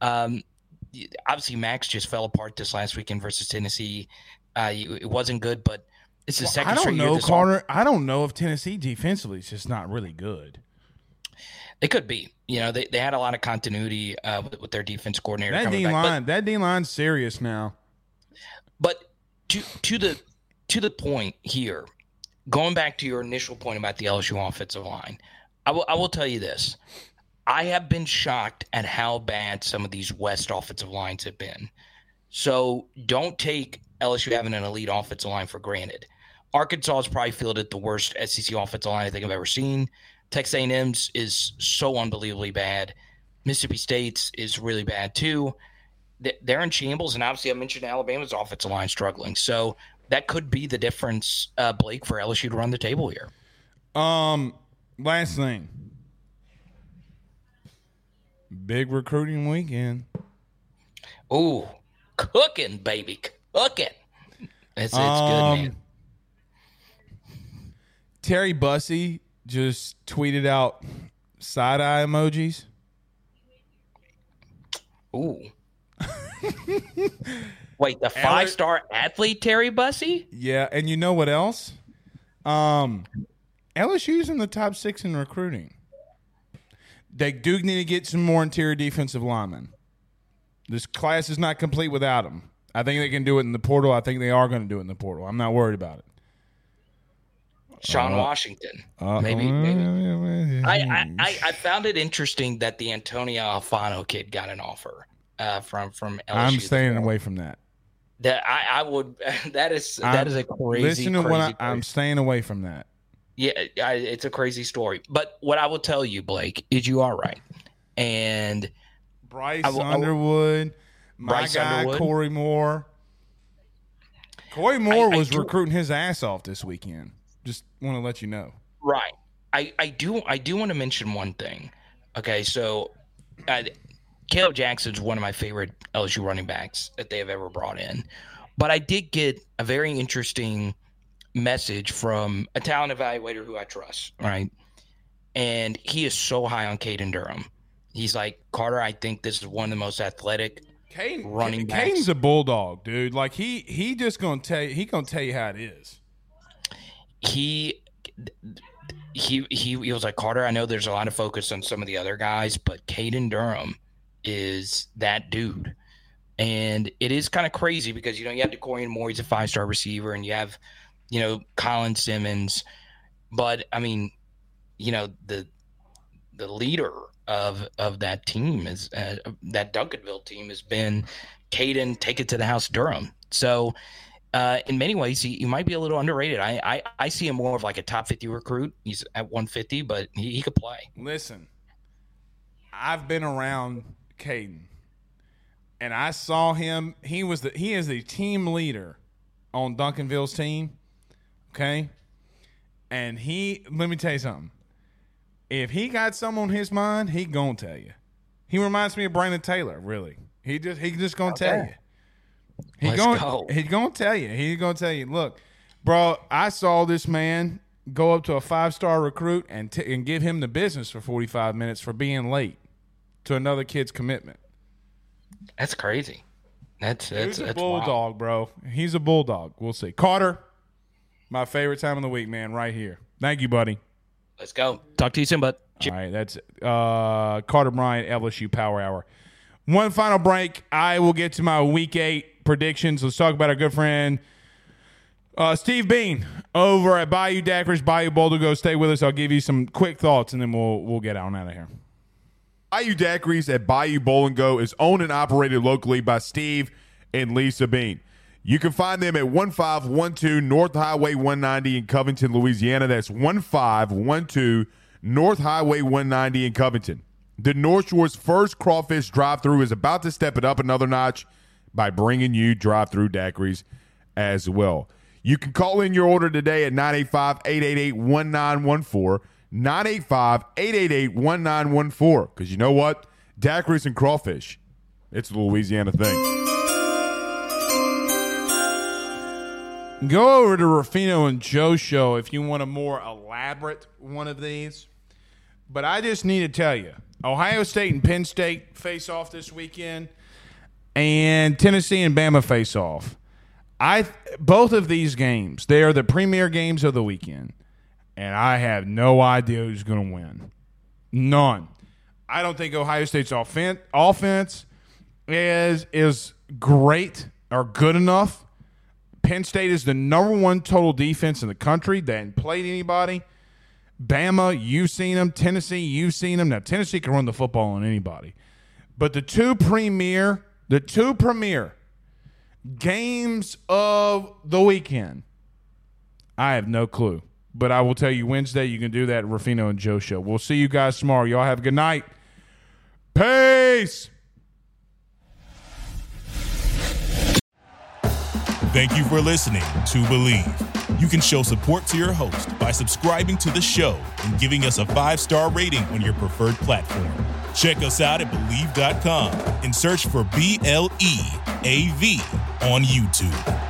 um, – obviously, Max just fell apart this last weekend versus Tennessee. Uh, it wasn't good, but it's the well, second straight year. I don't know, Carter. I don't know if Tennessee defensively is just not really good. It could be. You know, they, they had a lot of continuity uh, with, with their defense coordinator. That D-line, that D-line's serious now. But to to the – To the point here, going back to your initial point about the L S U offensive line, I will, I will tell you this. I have been shocked at how bad some of these West offensive lines have been. So don't take L S U having an elite offensive line for granted. Arkansas has probably fielded the worst S E C offensive line I think I've ever seen. Texas A and M's is so unbelievably bad. Mississippi State's is really bad too. They're in shambles, and obviously I mentioned Alabama's offensive line struggling. So that could be the difference, uh, Blake, for L S U to run the table here. Um, last thing. Big recruiting weekend. Ooh, cooking, baby, cooking. It's, it's um, good, man. Terry Bussey just tweeted out side-eye emojis. Ooh. Wait, the five-star athlete Terry Bussey? Yeah, and you know what else? Um, L S U's in the top six in recruiting. They do need to get some more interior defensive linemen. This class is not complete without them. I think they can do it in the portal. I think they are going to do it in the portal. I'm not worried about it. Sean uh, Washington. Uh, maybe. maybe. I, I, I found it interesting that the Antonio Alfano kid got an offer. Uh, from from L S U. I'm staying away from that. That I, I would. That is that I'm, is a crazy. Listen to crazy what I, I'm staying away from that. Yeah, I, it's a crazy story. But what I will tell you, Blake, is you are right. And Bryce I, Underwood, I, my Bryce guy Underwood. Corey Moore. Corey Moore I, was I do, recruiting his ass off this weekend. Just want to let you know. Right. I, I do I do want to mention one thing. Okay, so. I, Caleb Jackson's one of my favorite L S U running backs that they have ever brought in. But I did get a very interesting message from a talent evaluator who I trust, right? And he is so high on Caden Durham. He's like, Carter, I think this is one of the most athletic Caden, running backs. Caden's a bulldog, dude. Like, he he just going to tell you, he gonna tell you how it is. He, he, he, he was like, Carter, I know there's a lot of focus on some of the other guys, but Caden Durham is that dude. And it is kind of crazy because, you know, you have DeCorian Moore, he's a five-star receiver, and you have, you know, Colin Simmons. But, I mean, you know, the the leader of of that team, is uh, that Duncanville team, has been Caden, take it to the house, Durham. So, uh, in many ways, he, he might be a little underrated. I, I, I see him more of like a top fifty recruit. He's at one fifty, but he, he could play. Listen, I've been around – Caden, and I saw him. He was the he is the team leader on Duncanville's team. Okay, and he let me tell you something. If he got something on his mind, he gonna tell you. He reminds me of Brandon Taylor. Really, he just he just gonna okay. tell you. He Let's gonna go. he gonna tell you. He gonna tell you. Look, bro, I saw this man go up to a five star recruit and t- and give him the business for forty five minutes for being late to another kid's commitment. That's crazy. That's that's, He's a that's bulldog, wild. bro. He's a bulldog. We'll see. Carter, my favorite time of the week, man, right here. Thank you, buddy. Let's go. Talk to you soon, bud. All right, that's uh, Carter Bryant, L S U Power Hour. One final break. I will get to my week eight predictions. Let's talk about our good friend uh, Steve Bean over at Bayou Daiquiris, Bayou Boulder. Go stay with us. I'll give you some quick thoughts, and then we'll we'll get on out of here. I U Daiquiris at Bayou Bowl and Go is owned and operated locally by Steve and Lisa Bean. You can find them at fifteen twelve North Highway one ninety in Covington, Louisiana. That's fifteen twelve North Highway one ninety in Covington. The North Shore's first crawfish drive-thru is about to step it up another notch by bringing you drive-thru daiquiris as well. You can call in your order today at nine eight five, eight eight eight, one nine one four, nine eight five, eight eight eight, one nine one four, because you know what? Daiquiris and crawfish, it's a Louisiana thing. Go over to Rafino and Joe show if you want a more elaborate one of these. But I just need to tell you, Ohio State and Penn State face off this weekend, and Tennessee and Bama face off. I both of these games, they are the premier games of the weekend, and I have no idea who's going to win. None. I don't think Ohio State's offen- offense is is great or good enough. Penn State is the number one total defense in the country. They haven't played anybody. Bama, you've seen them. Tennessee, you've seen them. Now, Tennessee can run the football on anybody. But the two premier, the two premier games of the weekend, I have no clue. But I will tell you Wednesday, you can do that at Rafino and Joe show. We'll see you guys tomorrow. Y'all have a good night. Peace. Thank you for listening to Believe. You can show support to your host by subscribing to the show and giving us a five-star rating on your preferred platform. Check us out at Believe dot com and search for B L E A V on YouTube.